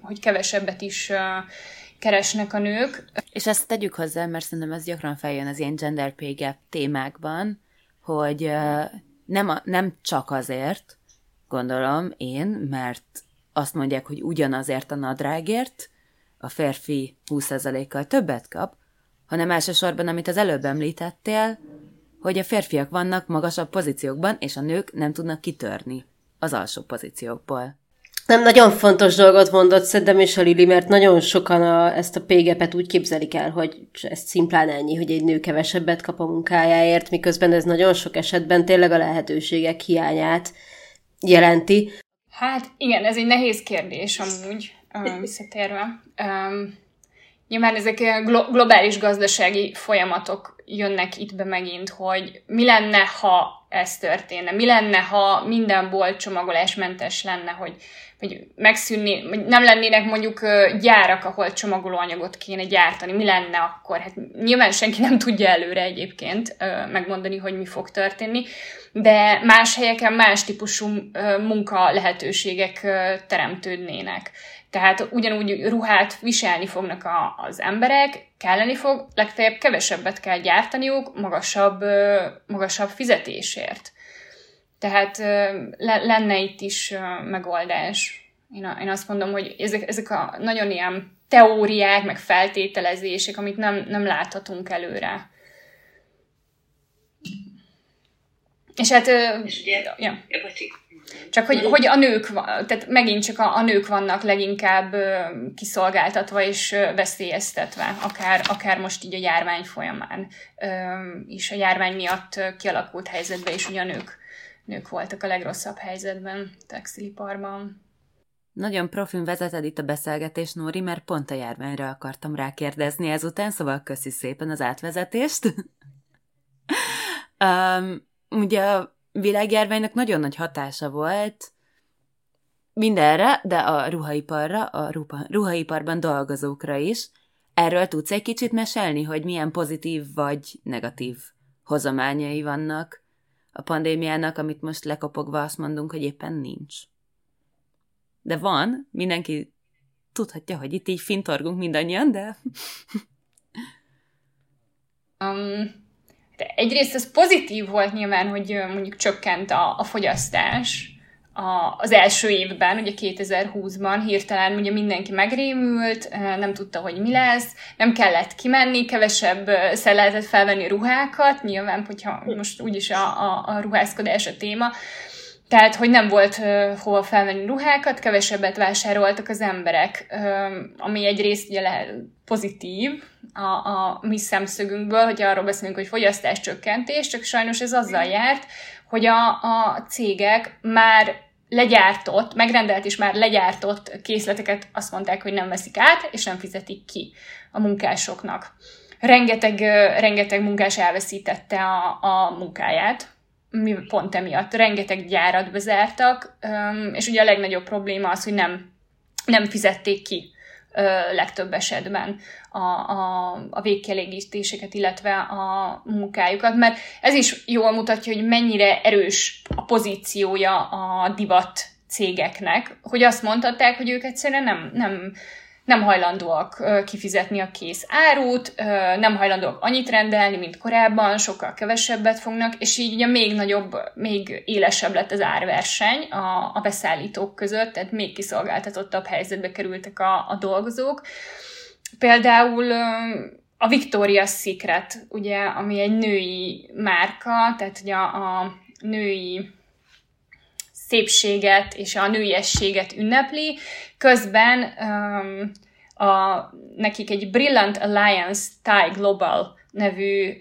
hogy kevesebbet is keresnek a nők. És ezt tegyük hozzá, mert szerintem ez gyakran feljön az ilyen gender pay gap témákban, hogy nem csak azért, gondolom én, mert azt mondják, hogy ugyanazért a nadrágért a férfi 20%-kal többet kap, hanem elsősorban, amit az előbb említettél, hogy a férfiak vannak magasabb pozíciókban, és a nők nem tudnak kitörni az alsó pozíciókból. Nem, nagyon fontos dolgot mondott szerintem is a Lili, mert nagyon sokan ezt a pay gap-et úgy képzelik el, hogy ezt szimplán ennyi, hogy egy nő kevesebbet kap a munkájáért, miközben ez nagyon sok esetben tényleg a lehetőségek hiányát jelenti. Hát igen, ez egy nehéz kérdés amúgy, visszatérve. Nyilván ezek globális gazdasági folyamatok jönnek itt be megint, hogy mi lenne, ha ez történne, mi lenne, ha minden bolt csomagolásmentes lenne, hogy megszűnni, hogy nem lennének mondjuk gyárak, ahol csomagolóanyagot kéne gyártani, mi lenne akkor? Hát nyilván senki nem tudja előre egyébként megmondani, hogy mi fog történni, de más helyeken más típusú munka lehetőségek teremtődnének. Tehát ugyanúgy ruhát viselni fognak az emberek, kelleni fog, legfeljebb kevesebbet kell gyártaniuk, magasabb fizetésért. Tehát lenne itt is megoldás. Én azt mondom, hogy ezek a nagyon ilyen teóriák, meg feltételezések, amit nem láthatunk előre. És hát... Csak hogy a nők, tehát megint csak a nők vannak leginkább kiszolgáltatva és veszélyeztetve, akár most így a járvány folyamán. És a járvány miatt kialakult helyzetben is ugye a nők voltak a legrosszabb helyzetben textiliparban. Nagyon profin vezeted itt a beszélgetés, Nóri, mert pont a járványra akartam rákérdezni ezután, szóval köszi szépen az átvezetést. Ugye a világjárványnak nagyon nagy hatása volt mindenre, de a ruhaiparra, a ruhaiparban dolgozókra is. Erről tudsz egy kicsit mesélni, hogy milyen pozitív vagy negatív hozományai vannak a pandémiának, amit most lekopogva azt mondunk, hogy éppen nincs. De van, mindenki tudhatja, hogy itt így fintorgunk mindannyian, de... Egyrészt ez pozitív volt nyilván, hogy mondjuk csökkent a fogyasztás az első évben, ugye 2020-ban hirtelen ugye mindenki megrémült, nem tudta, hogy mi lesz, nem kellett kimenni, kevesebb lehetett felvenni ruhákat, nyilván, hogyha most úgyis a ruházkodás a téma, tehát, hogy nem volt hova felvenni ruhákat, kevesebbet vásároltak az emberek, ami egyrészt ugye pozitív a mi szemszögünkből, hogy arról beszélünk, hogy fogyasztáscsökkentés, csak sajnos ez azzal járt, hogy a cégek már legyártott, megrendelt és már legyártott készleteket azt mondták, hogy nem veszik át, és nem fizetik ki a munkásoknak. Rengeteg munkás elveszítette a munkáját, pont emiatt. Rengeteg gyárat bezártak, és ugye a legnagyobb probléma az, hogy nem fizették ki legtöbb esetben a végkielégítéseket, illetve a munkájukat, mert ez is jól mutatja, hogy mennyire erős a pozíciója a divat cégeknek, hogy azt mondhatták, hogy ők egyszerűen nem hajlandóak kifizetni a kész árut, nem hajlandóak annyit rendelni, mint korábban, sokkal kevesebbet fognak, és így ugye még nagyobb, még élesebb lett az árverseny a beszállítók között, tehát még kiszolgáltatottabb helyzetbe kerültek a dolgozók. Például a Victoria's Secret, ugye, ami egy női márka, tehát ugye a női szépséget és a nőiességet ünnepli, közben nekik egy Brilliant Alliance Thai Global nevű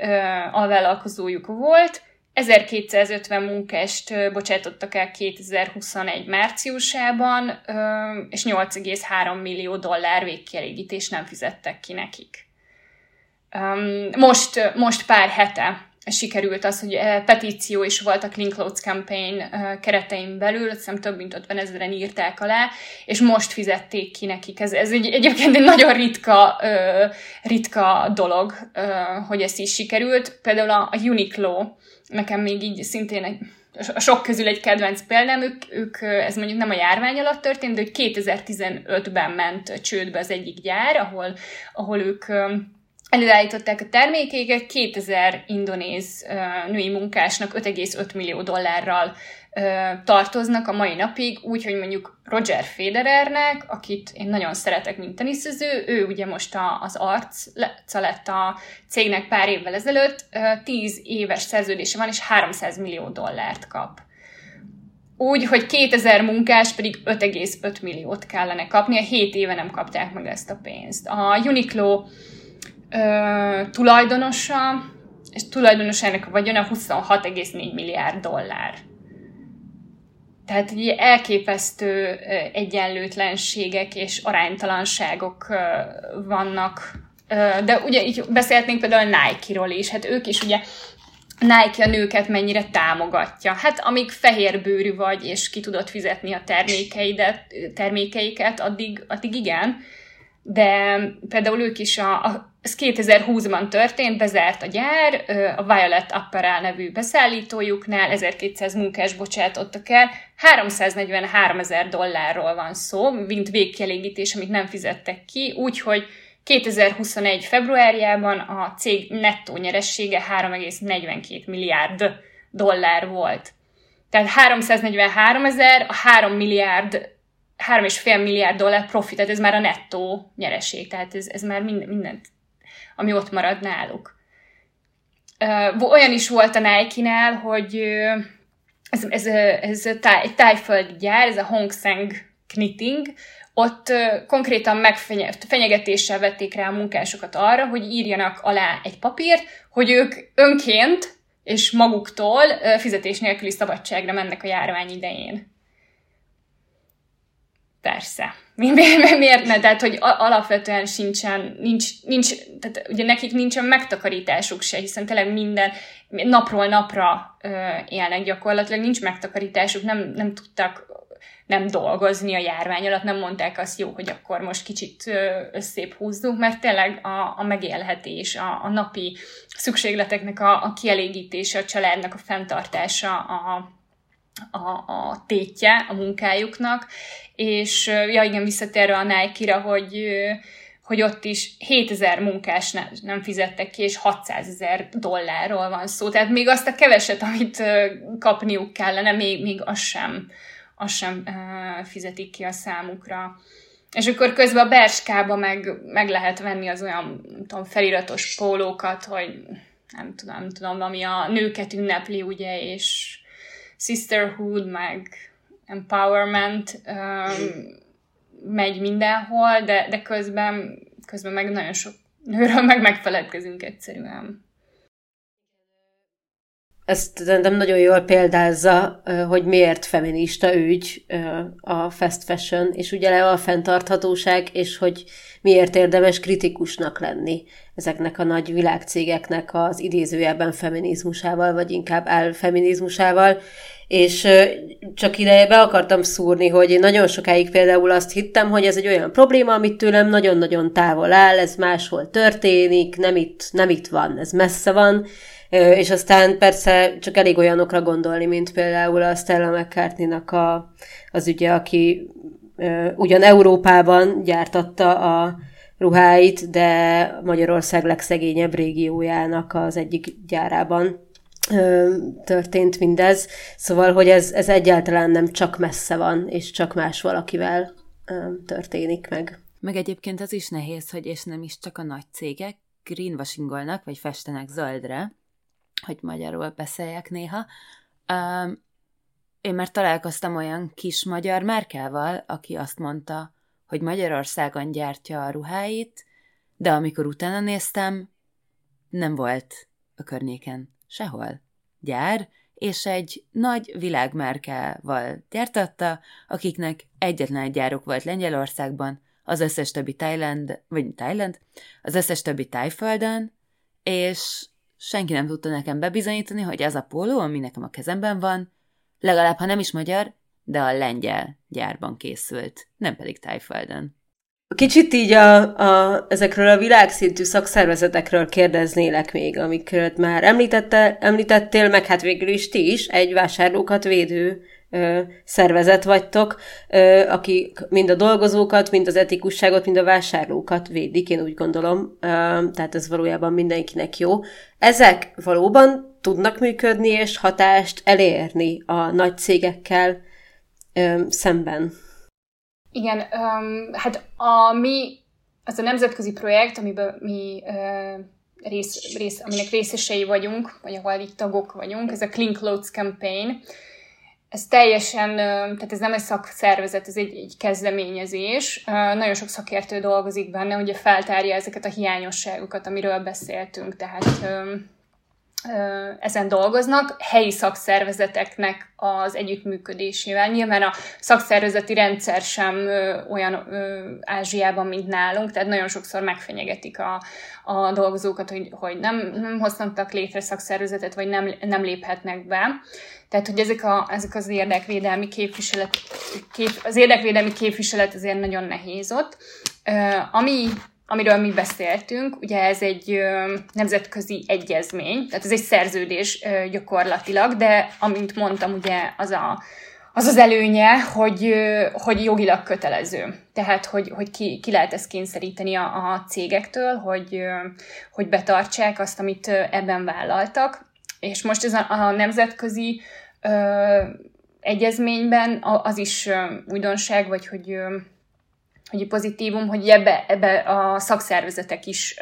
alvállalkozójuk volt, 1250 munkást bocsátottak el 2021 márciusában, és $8,3 millió végkielégítést nem fizettek ki nekik. Most pár hete sikerült az, hogy petíció is volt a Clean Clothes Campaign keretein belül, azt hiszem több mint 50,000 írták alá, és most fizették ki nekik. Ez egyébként egy nagyon ritka dolog, hogy ez is sikerült. Például a Uniqlo, nekem még így szintén sok közül egy kedvenc példám, ők, ez mondjuk nem a járvány alatt történt, de 2015-ben ment csődbe az egyik gyár, ahol ők előállították a termékeiket, 2000 indonéz női munkásnak $5,5 millió tartoznak a mai napig, úgyhogy mondjuk Roger Federernek, akit én nagyon szeretek, mint teniszező, ő ugye most az arca lett a cégnek pár évvel ezelőtt, 10 éves szerződése van, és $300 millió kap. Úgy, hogy 2000 munkás pedig $5,5 milliót kellene kapni, a 7 éve nem kapták meg ezt a pénzt. A Uniqlo tulajdonosa, és tulajdonosának a vagyona $26,4 milliárd. Tehát egy elképesztő egyenlőtlenségek és aránytalanságok vannak. De ugye így beszélhetnénk például a Nike-ról is. Hát ők is ugye, Nike a nőket mennyire támogatja. Hát amíg fehérbőrű vagy, és ki tudod fizetni a termékeiket, addig igen. De például ők is, ez 2020-ban történt, bezárt a gyár, a Violet Apparel nevű beszállítójuknál 1200 munkás bocsátottak el, $343,000 van szó, mint végkielégítés, amit nem fizettek ki, úgyhogy 2021. februárjában a cég nettó nyeressége $3,42 milliárd volt. Tehát 343,000 a $3,5 milliárd profit, tehát ez már a nettó nyereség, tehát ez már mindent, ami ott marad náluk. Olyan is volt a Nike-nál, hogy ez egy tájföldi gyár, ez a Hong Kong Knitting, ott konkrétan fenyegetéssel vették rá a munkásokat arra, hogy írjanak alá egy papírt, hogy ők önként és maguktól fizetés nélküli szabadságra mennek a járvány idején. Persze. Miért ne? Tehát, hogy alapvetően nincs, tehát ugye nekik nincsen megtakarításuk se, hiszen tényleg minden napról napra élnek gyakorlatilag, nincs megtakarításuk, nem tudtak nem dolgozni a járvány alatt, nem mondták azt, jó, hogy akkor most kicsit összébb húzzunk, mert tényleg a megélhetés, a napi szükségleteknek a kielégítése, a családnak a fenntartása, a tétje a munkájuknak, és ja igen, visszatérve a Nike-ra, hogy ott is 7000 munkás nem fizettek ki, és $600,000 van szó. Tehát még azt a keveset, amit kapniuk kellene, még azt sem fizetik ki a számukra. És akkor közben a Bershkába meg lehet venni az olyan feliratos pólókat, hogy nem tudom, ami a nőket ünnepli, ugye, és sisterhood, meg empowerment megy mindenhol, de közben meg nagyon sok nőről megfeledkezünk egyszerűen. Ezt szerintem nagyon jól példázza, hogy miért feminista ügy a fast fashion, és ugye a fenntarthatóság, és hogy miért érdemes kritikusnak lenni ezeknek a nagy világcégeknek az idézőjelben feminizmusával, vagy inkább álfeminizmusával. És csak ide be akartam szúrni, hogy én nagyon sokáig például azt hittem, hogy ez egy olyan probléma, amit tőlem nagyon-nagyon távol áll, ez máshol történik, nem itt van, ez messze van. És aztán persze csak elég olyanokra gondolni, mint például a Stella McCartney-nak az ügye, aki ugyan Európában gyártatta a ruháit, de Magyarország legszegényebb régiójának az egyik gyárában történt mindez. Szóval, hogy ez egyáltalán nem csak messze van, és csak más valakivel történik meg. Meg egyébként az is nehéz, hogy és nem is csak a nagy cégek greenwashingolnak, vagy festenek zöldre, hogy magyarul beszéljek néha. Én már találkoztam olyan kis magyar márkával, aki azt mondta, hogy Magyarországon gyártja a ruháit, de amikor utána néztem, nem volt a környéken sehol gyár, és egy nagy világmárkával gyártatta, akiknek egyetlen egy gyáruk volt Lengyelországban, az összes többi az összes többi Tájföldön, és senki nem tudta nekem bebizonyítani, hogy ez a póló, ami nekem a kezemben van, legalább, ha nem is magyar, de a lengyel gyárban készült, nem pedig Tájföldön. Kicsit így ezekről a világszintű szakszervezetekről kérdeznélek még, amikről már említettél, meg hát végül is ti is egy vásárlókat védő szervezet vagytok, akik mind a dolgozókat, mind az etikusságot, mind a vásárlókat védik, én úgy gondolom. Tehát ez valójában mindenkinek jó. Ezek valóban tudnak működni és hatást elérni a nagy cégekkel szemben. Igen, hát az a nemzetközi projekt, amiben mi aminek részesei vagyunk, vagy ahol itt tagok vagyunk, ez a Clean Clothes Campaign. Ez teljesen, tehát ez nem egy szakszervezet, ez egy kezdeményezés. Nagyon sok szakértő dolgozik benne, ugye feltárja ezeket a hiányosságokat, amiről beszéltünk, tehát ezen dolgoznak, helyi szakszervezeteknek az együttműködésével. Nyilván a szakszervezeti rendszer sem olyan Ázsiában, mint nálunk, tehát nagyon sokszor megfenyegetik a dolgozókat, hogy nem hoznak létre szakszervezetet, vagy nem léphetnek be. Tehát, hogy ezek az érdekvédelmi képviselet, azért nagyon nehéz ott. Amiről mi beszéltünk, ugye ez egy nemzetközi egyezmény, tehát ez egy szerződés gyakorlatilag, de amint mondtam, ugye az előnye, hogy jogilag kötelező. Tehát, hogy ki lehet ezt kényszeríteni a cégektől, hogy betartsák azt, amit ebben vállaltak. És most ez a nemzetközi egyezményben az is újdonság, vagy hogy pozitívum, hogy ebbe a szakszervezetek is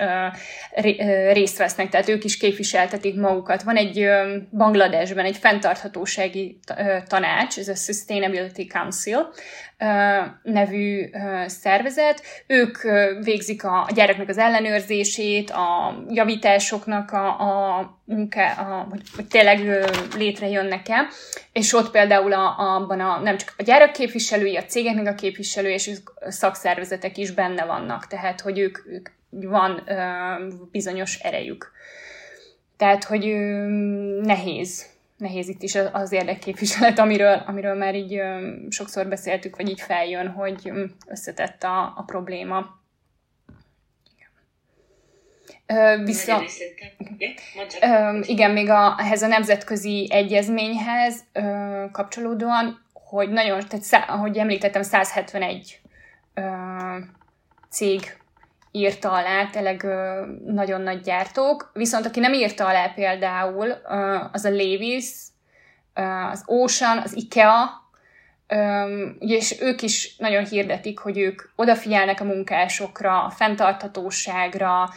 részt vesznek, tehát ők is képviseltetik magukat. Van egy Bangladesben egy fenntarthatósági tanács, ez a Sustainability Council nevű szervezet. Ők végzik a gyáraknak az ellenőrzését, a javításoknak a munka, hogy tényleg létrejönnek-e. És ott például nem csak a gyárak képviselői, a cégeknek a képviselői, és a szakszervezetek is benne vannak. Tehát, hogy ők van bizonyos erejük. Tehát, hogy nehéz itt is az érdekképviselet, amiről már így sokszor beszéltük, vagy így feljön, hogy összetett a probléma. Igen, még ehhez a nemzetközi egyezményhez kapcsolódóan, hogy nagyon, tehát ahogy említettem, 171 cég írta alá, tényleg nagyon nagy gyártók, viszont aki nem írta alá például, az a Levis, az Ocean, az IKEA, és ők is nagyon hirdetik, hogy ők odafigyelnek a munkásokra, a fenntarthatóságra,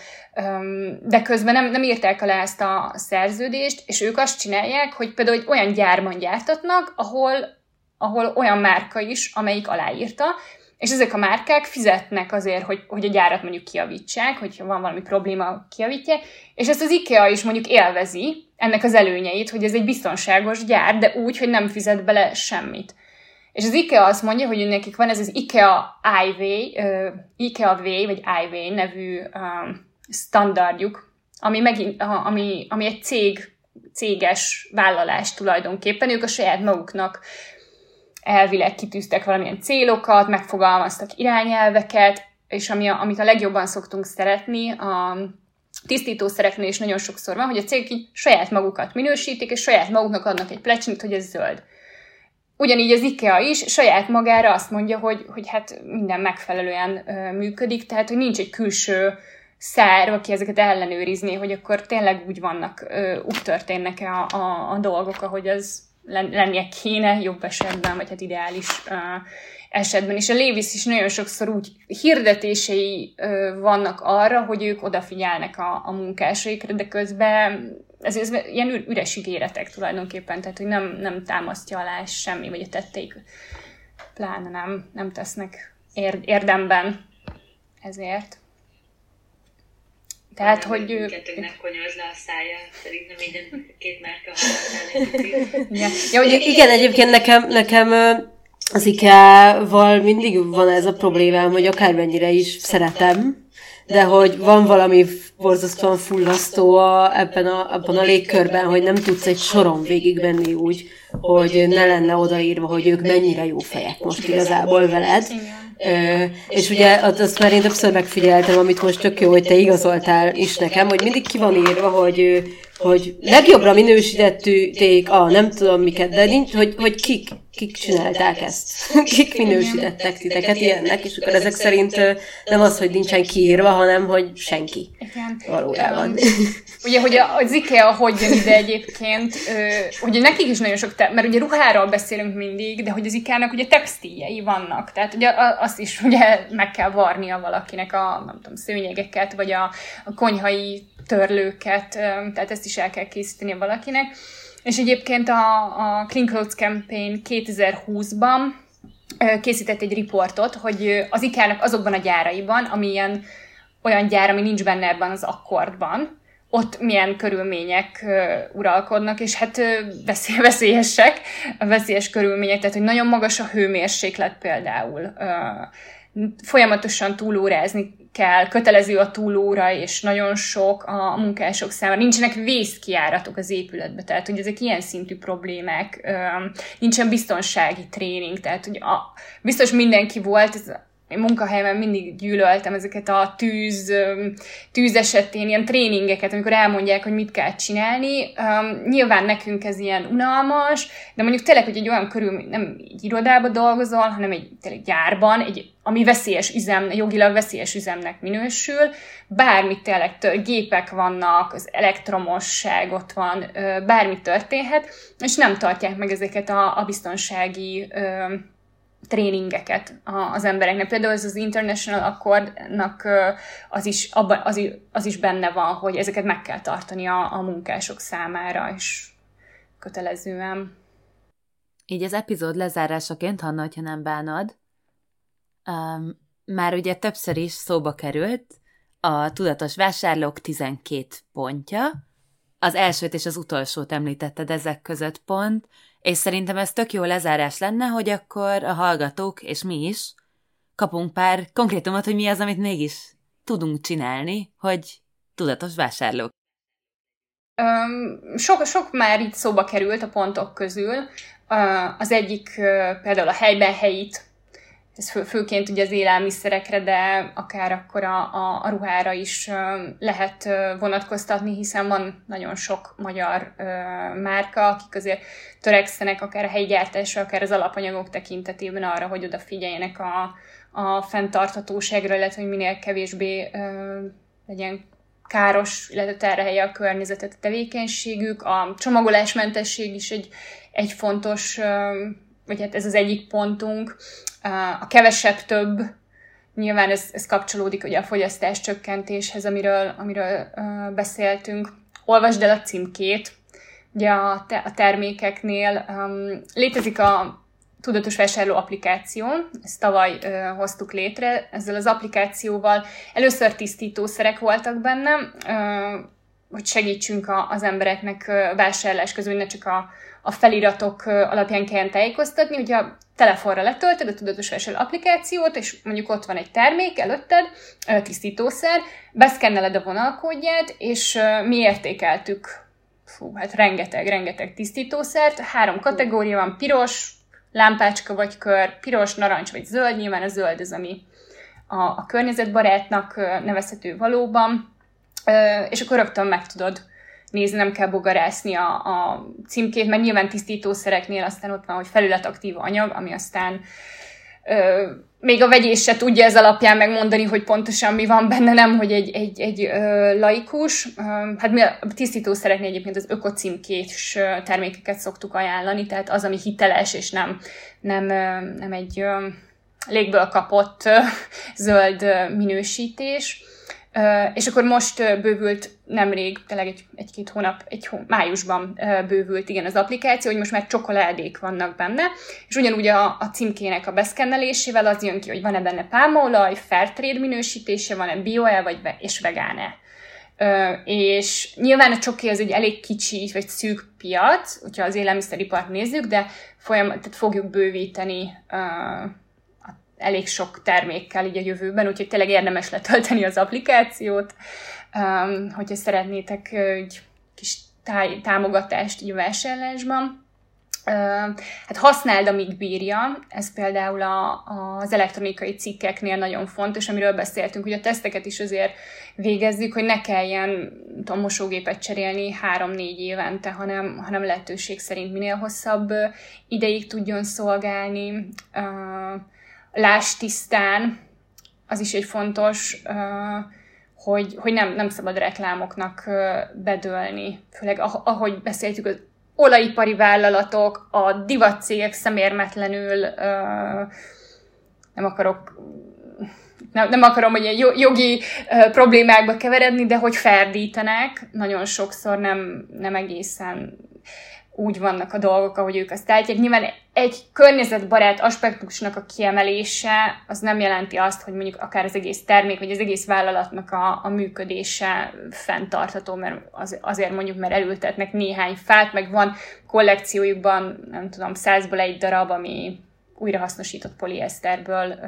de közben nem írták alá ezt a szerződést, és ők azt csinálják, hogy például egy olyan gyárban gyártatnak, ahol olyan márka is, amelyik aláírta, és ezek a márkák fizetnek azért, hogy a gyárat mondjuk kijavítsák, hogyha van valami probléma, kijavítják, és ezt az IKEA is mondjuk élvezi ennek az előnyeit, hogy ez egy biztonságos gyár, de úgy, hogy nem fizet bele semmit. És az IKEA azt mondja, hogy nekik van ez az IKEA V nevű standardjuk, ami egy céges vállalás tulajdonképpen, ők a saját maguknak elvileg kitűztek valamilyen célokat, megfogalmaztak irányelveket, és amit a legjobban szoktunk szeretni, a tisztítószereknél is nagyon sokszor van, hogy a cégek így saját magukat minősítik, és saját maguknak adnak egy plecsnit, hogy ez zöld. Ugyanígy az IKEA is saját magára azt mondja, hogy hát minden megfelelően működik, tehát hogy nincs egy külső szerv, aki ezeket ellenőrizni, hogy akkor tényleg úgy történnek-e a dolgok, ahogy az lennie kéne jobb esetben, vagy hát ideális esetben. És a Levis is nagyon sokszor úgy hirdetései vannak arra, hogy ők odafigyelnek a munkásaikra, de közben ez ilyen üres ígéretek tulajdonképpen, tehát hogy nem támasztja alá semmi, vagy a tetteik pláne nem tesznek érdemben ezért. Tehát, hogy kettőnek konyolz le a szája, szerintem minden két márka igen, egyébként nekem az IKEA-val mindig van ez a problémám, hogy akármennyire is szeretem, de hogy van valami borzasztóan fullasztó abban a légkörben, hogy nem tudsz egy soron végigmenni úgy, hogy ne lenne odaírva, hogy ők mennyire jó fejek most igazából veled. És ugye azt már én többször megfigyeltem, amit most tök jó, hogy te igazoltál is nekem, hogy mindig ki van írva, hogy legjobbra minősítették nem tudom miket, de nincs, hogy kik csinálták ezt, kik minősítettek titeket ilyennek, és akkor ezek szerint nem az, hogy nincsen kiírva, hanem hogy senki valójában. Ugye, hogy az IKEA hogy jön ide egyébként, ugye nekik is nagyon sok, mert ugye ruháról beszélünk mindig, de hogy az IKEA-nak ugye textíljei vannak, tehát ugye azt is ugye meg kell varnia valakinek a, nem tudom, szőnyegeket, vagy a konyhai törlőket, tehát ezt is el kell készíteni valakinek. És egyébként a Clean Clothes Campaign 2020-ban készített egy riportot, hogy az IKEA-nak azokban a gyáraiban, ami olyan gyár, ami nincs benne ebben az akkordban, ott milyen körülmények uralkodnak, és hát veszélyes körülmények, tehát hogy nagyon magas a hőmérséklet például. Folyamatosan túlórázni kell, kötelező a túlóra, és nagyon sok a munkások számára. Nincsenek vészkijáratok az épületben, tehát hogy ezek ilyen szintű problémák, nincsen biztonsági tréning, tehát hogy biztos mindenki volt, én munkahelyemen mindig gyűlöltem ezeket a tűz esetén ilyen tréningeket, amikor elmondják, hogy mit kell csinálni. Nyilván nekünk ez ilyen unalmas, de mondjuk tényleg, hogy egy olyan körül, nem egy irodában dolgozol, hanem egy gyárban, ami veszélyes üzem, jogilag veszélyes üzemnek minősül, bármit tényleg, gépek vannak, az elektromosság ott van, bármi történhet, és nem tartják meg ezeket a biztonsági tréningeket az embereknek. Például ez az International Accordnak az is benne van, hogy ezeket meg kell tartani a munkások számára, és kötelezően. Így az epizód lezárásaként, Hanna, hogyha nem bánod, már ugye többször is szóba került a Tudatos Vásárlók 12 pontja, az elsőt és az utolsót említetted ezek között pont, és szerintem ez tök jó lezárás lenne, hogy akkor a hallgatók és mi is kapunk pár konkrétumot, hogy mi az, amit mégis tudunk csinálni, hogy tudatos vásárlók. Sok már itt szóba került a pontok közül. Az egyik például a helyben helyit, ez főként ugye az élelmiszerekre, de akár akkor a ruhára is lehet vonatkoztatni, hiszen van nagyon sok magyar márka, akik azért törekszenek akár a helyi gyártásra, akár az alapanyagok tekintetében arra, hogy odafigyeljenek a fenntarthatóságra, illetve hogy minél kevésbé legyen káros, illetve terhelje a környezetet a tevékenységük. A csomagolásmentesség is egy fontos, vagy hát ez az egyik pontunk. A kevesebb több, nyilván ez kapcsolódik ugye a fogyasztás csökkentéshez, amiről beszéltünk. Olvasd el a címkét, ugye a termékeknél. Létezik a Tudatos Vásárló applikáció, ezt tavaly hoztuk létre. Ezzel az applikációval először tisztítószerek voltak benne, hogy segítsünk az embereknek vásárlás közül, ne csak a feliratok alapján kell tájékoztatni. Ugye a telefonra letöltöd a Tudatos Vásárló applikációt, és mondjuk ott van egy termék előtted, tisztítószer, beszkenneled a vonalkódját, és mi értékeltük rengeteg tisztítószert. 3 kategória van: piros, lámpácska vagy kör, piros, narancs vagy zöld. Nyilván a zöld az, ami a környezetbarátnak nevezhető valóban, és akkor rögtön meg tudod nézni, nem kell bogarászni a címkét, mert nyilván tisztítószereknél aztán ott van, hogy felületaktív anyag, ami aztán még a vegyés se tudja ez alapján megmondani, hogy pontosan mi van benne, nem, hogy egy laikus. Hát mi a tisztítószereknél egyébként az ökocímkés termékeket szoktuk ajánlani, tehát az, ami hiteles, és nem egy légből kapott zöld minősítés. És akkor most bővült nemrég, tényleg egy-két hónap, májusban bővült, igen, az applikáció, hogy most már csokoládék vannak benne, és ugyanúgy a címkének a beszkennelésével az jön ki, hogy van-e benne pálmaolaj, fairtrade minősítése, van-e bio-e, vagy és vegán-e. És nyilván a csoki az egy elég kicsi, vagy szűk piac, hogyha az élelmiszeripart nézzük, de tehát fogjuk bővíteni elég sok termékkel így a jövőben, úgyhogy tényleg érdemes letölteni az applikációt, hogyha szeretnétek egy kis támogatást így vásárlásban. Hát használd, amíg bírja, ez például az elektronikai cikkeknél nagyon fontos, amiről beszéltünk, hogy a teszteket is azért végezzük, hogy ne kelljen mosógépet cserélni 3-4 évente, hanem lehetőség szerint minél hosszabb ideig tudjon szolgálni. Láss tisztán, az is egy fontos, hogy nem szabad reklámoknak bedőlni, főleg ahogy beszéltük, az olajipari vállalatok, a divatcégek szemérmetlenül, nem akarom, hogy jogi problémákba keveredni, de hogy ferdítenek, nagyon sokszor nem egészen úgy vannak a dolgok, ahogy ők azt állítják. Nyilván egy környezetbarát aspektusnak a kiemelése az nem jelenti azt, hogy mondjuk akár az egész termék, vagy az egész vállalatnak a működése fenntartható, mert azért mondjuk, mert elültetnek néhány fát, meg van kollekciójukban, 100-ból 1 darab, ami újrahasznosított polieszterből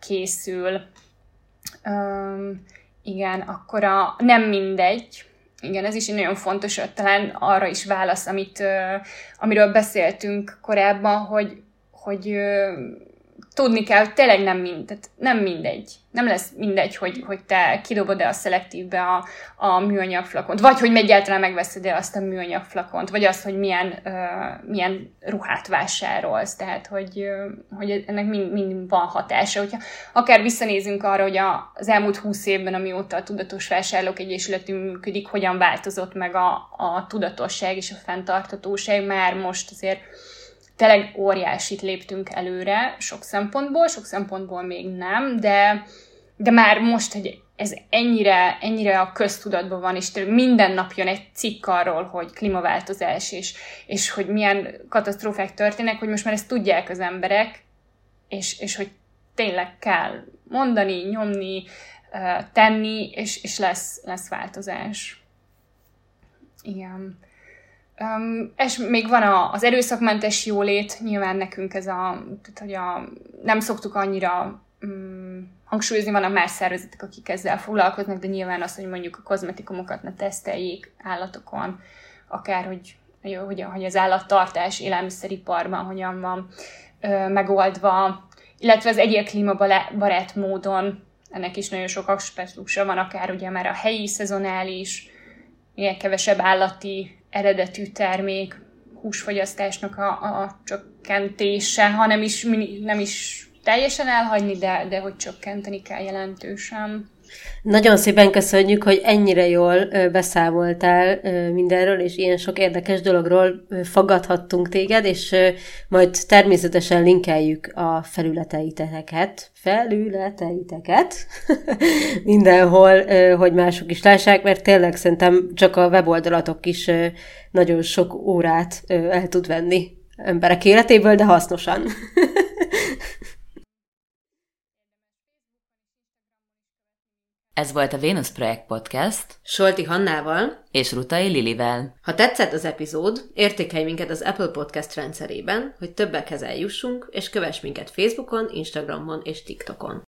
készül. Igen, akkor nem mindegy. Igen, ez is egy nagyon fontos, talán arra is válasz, amiről beszéltünk korábban, hogy tudni kell, hogy tényleg nem mindegy. Nem lesz mindegy, hogy te kidobod-e a szelektívbe a műanyag flakont, vagy hogy egyáltalán megveszed-e azt a műanyag flakont, vagy azt, hogy milyen ruhát vásárolsz. Tehát, hogy ennek mind van hatása. Hogyha akár visszanézünk arra, hogy az elmúlt 20 évben, amióta a Tudatos Vásárlók Egyesületünk működik, hogyan változott meg a tudatosság és a fenntarthatóság, már most azért tényleg óriásit léptünk előre sok szempontból még nem, de már most, hogy ez ennyire a köztudatban van, és minden nap jön egy cikk arról, hogy klímaváltozás, és hogy milyen katasztrófák történnek, hogy most már ezt tudják az emberek, és hogy tényleg kell mondani, nyomni, tenni, és lesz változás. Igen. És még van az erőszakmentes jólét, nyilván nekünk ez nem szoktuk annyira hangsúlyozni, vannak más szervezetek, akik ezzel foglalkoznak, de nyilván az, hogy mondjuk a kozmetikumokat ne teszteljék állatokon, akár hogy az állattartás élelmiszeriparban hogyan van megoldva, illetve az egyéb klímabarát módon, ennek is nagyon sok aspektusa van, akár ugye már a helyi, szezonális, ilyen kevesebb állati eredetű termék, húsfogyasztásnak a csökkentése, hanem is nem is teljesen elhagyni, de hogy csökkenteni kell jelentősen. Nagyon szépen köszönjük, hogy ennyire jól beszámoltál mindenről, és ilyen sok érdekes dologról fogadhattunk téged, és majd természetesen linkeljük a felületeiteket mindenhol, hogy mások is lássák, mert tényleg szerintem csak a weboldalatok is nagyon sok órát el tud venni emberek életéből, de hasznosan. Ez volt a Venus Project Podcast Solti Hannával és Rutai Lilivel. Ha tetszett az epizód, értékelj minket az Apple Podcast rendszerében, hogy többekhez eljussunk, és kövess minket Facebookon, Instagramon és TikTokon.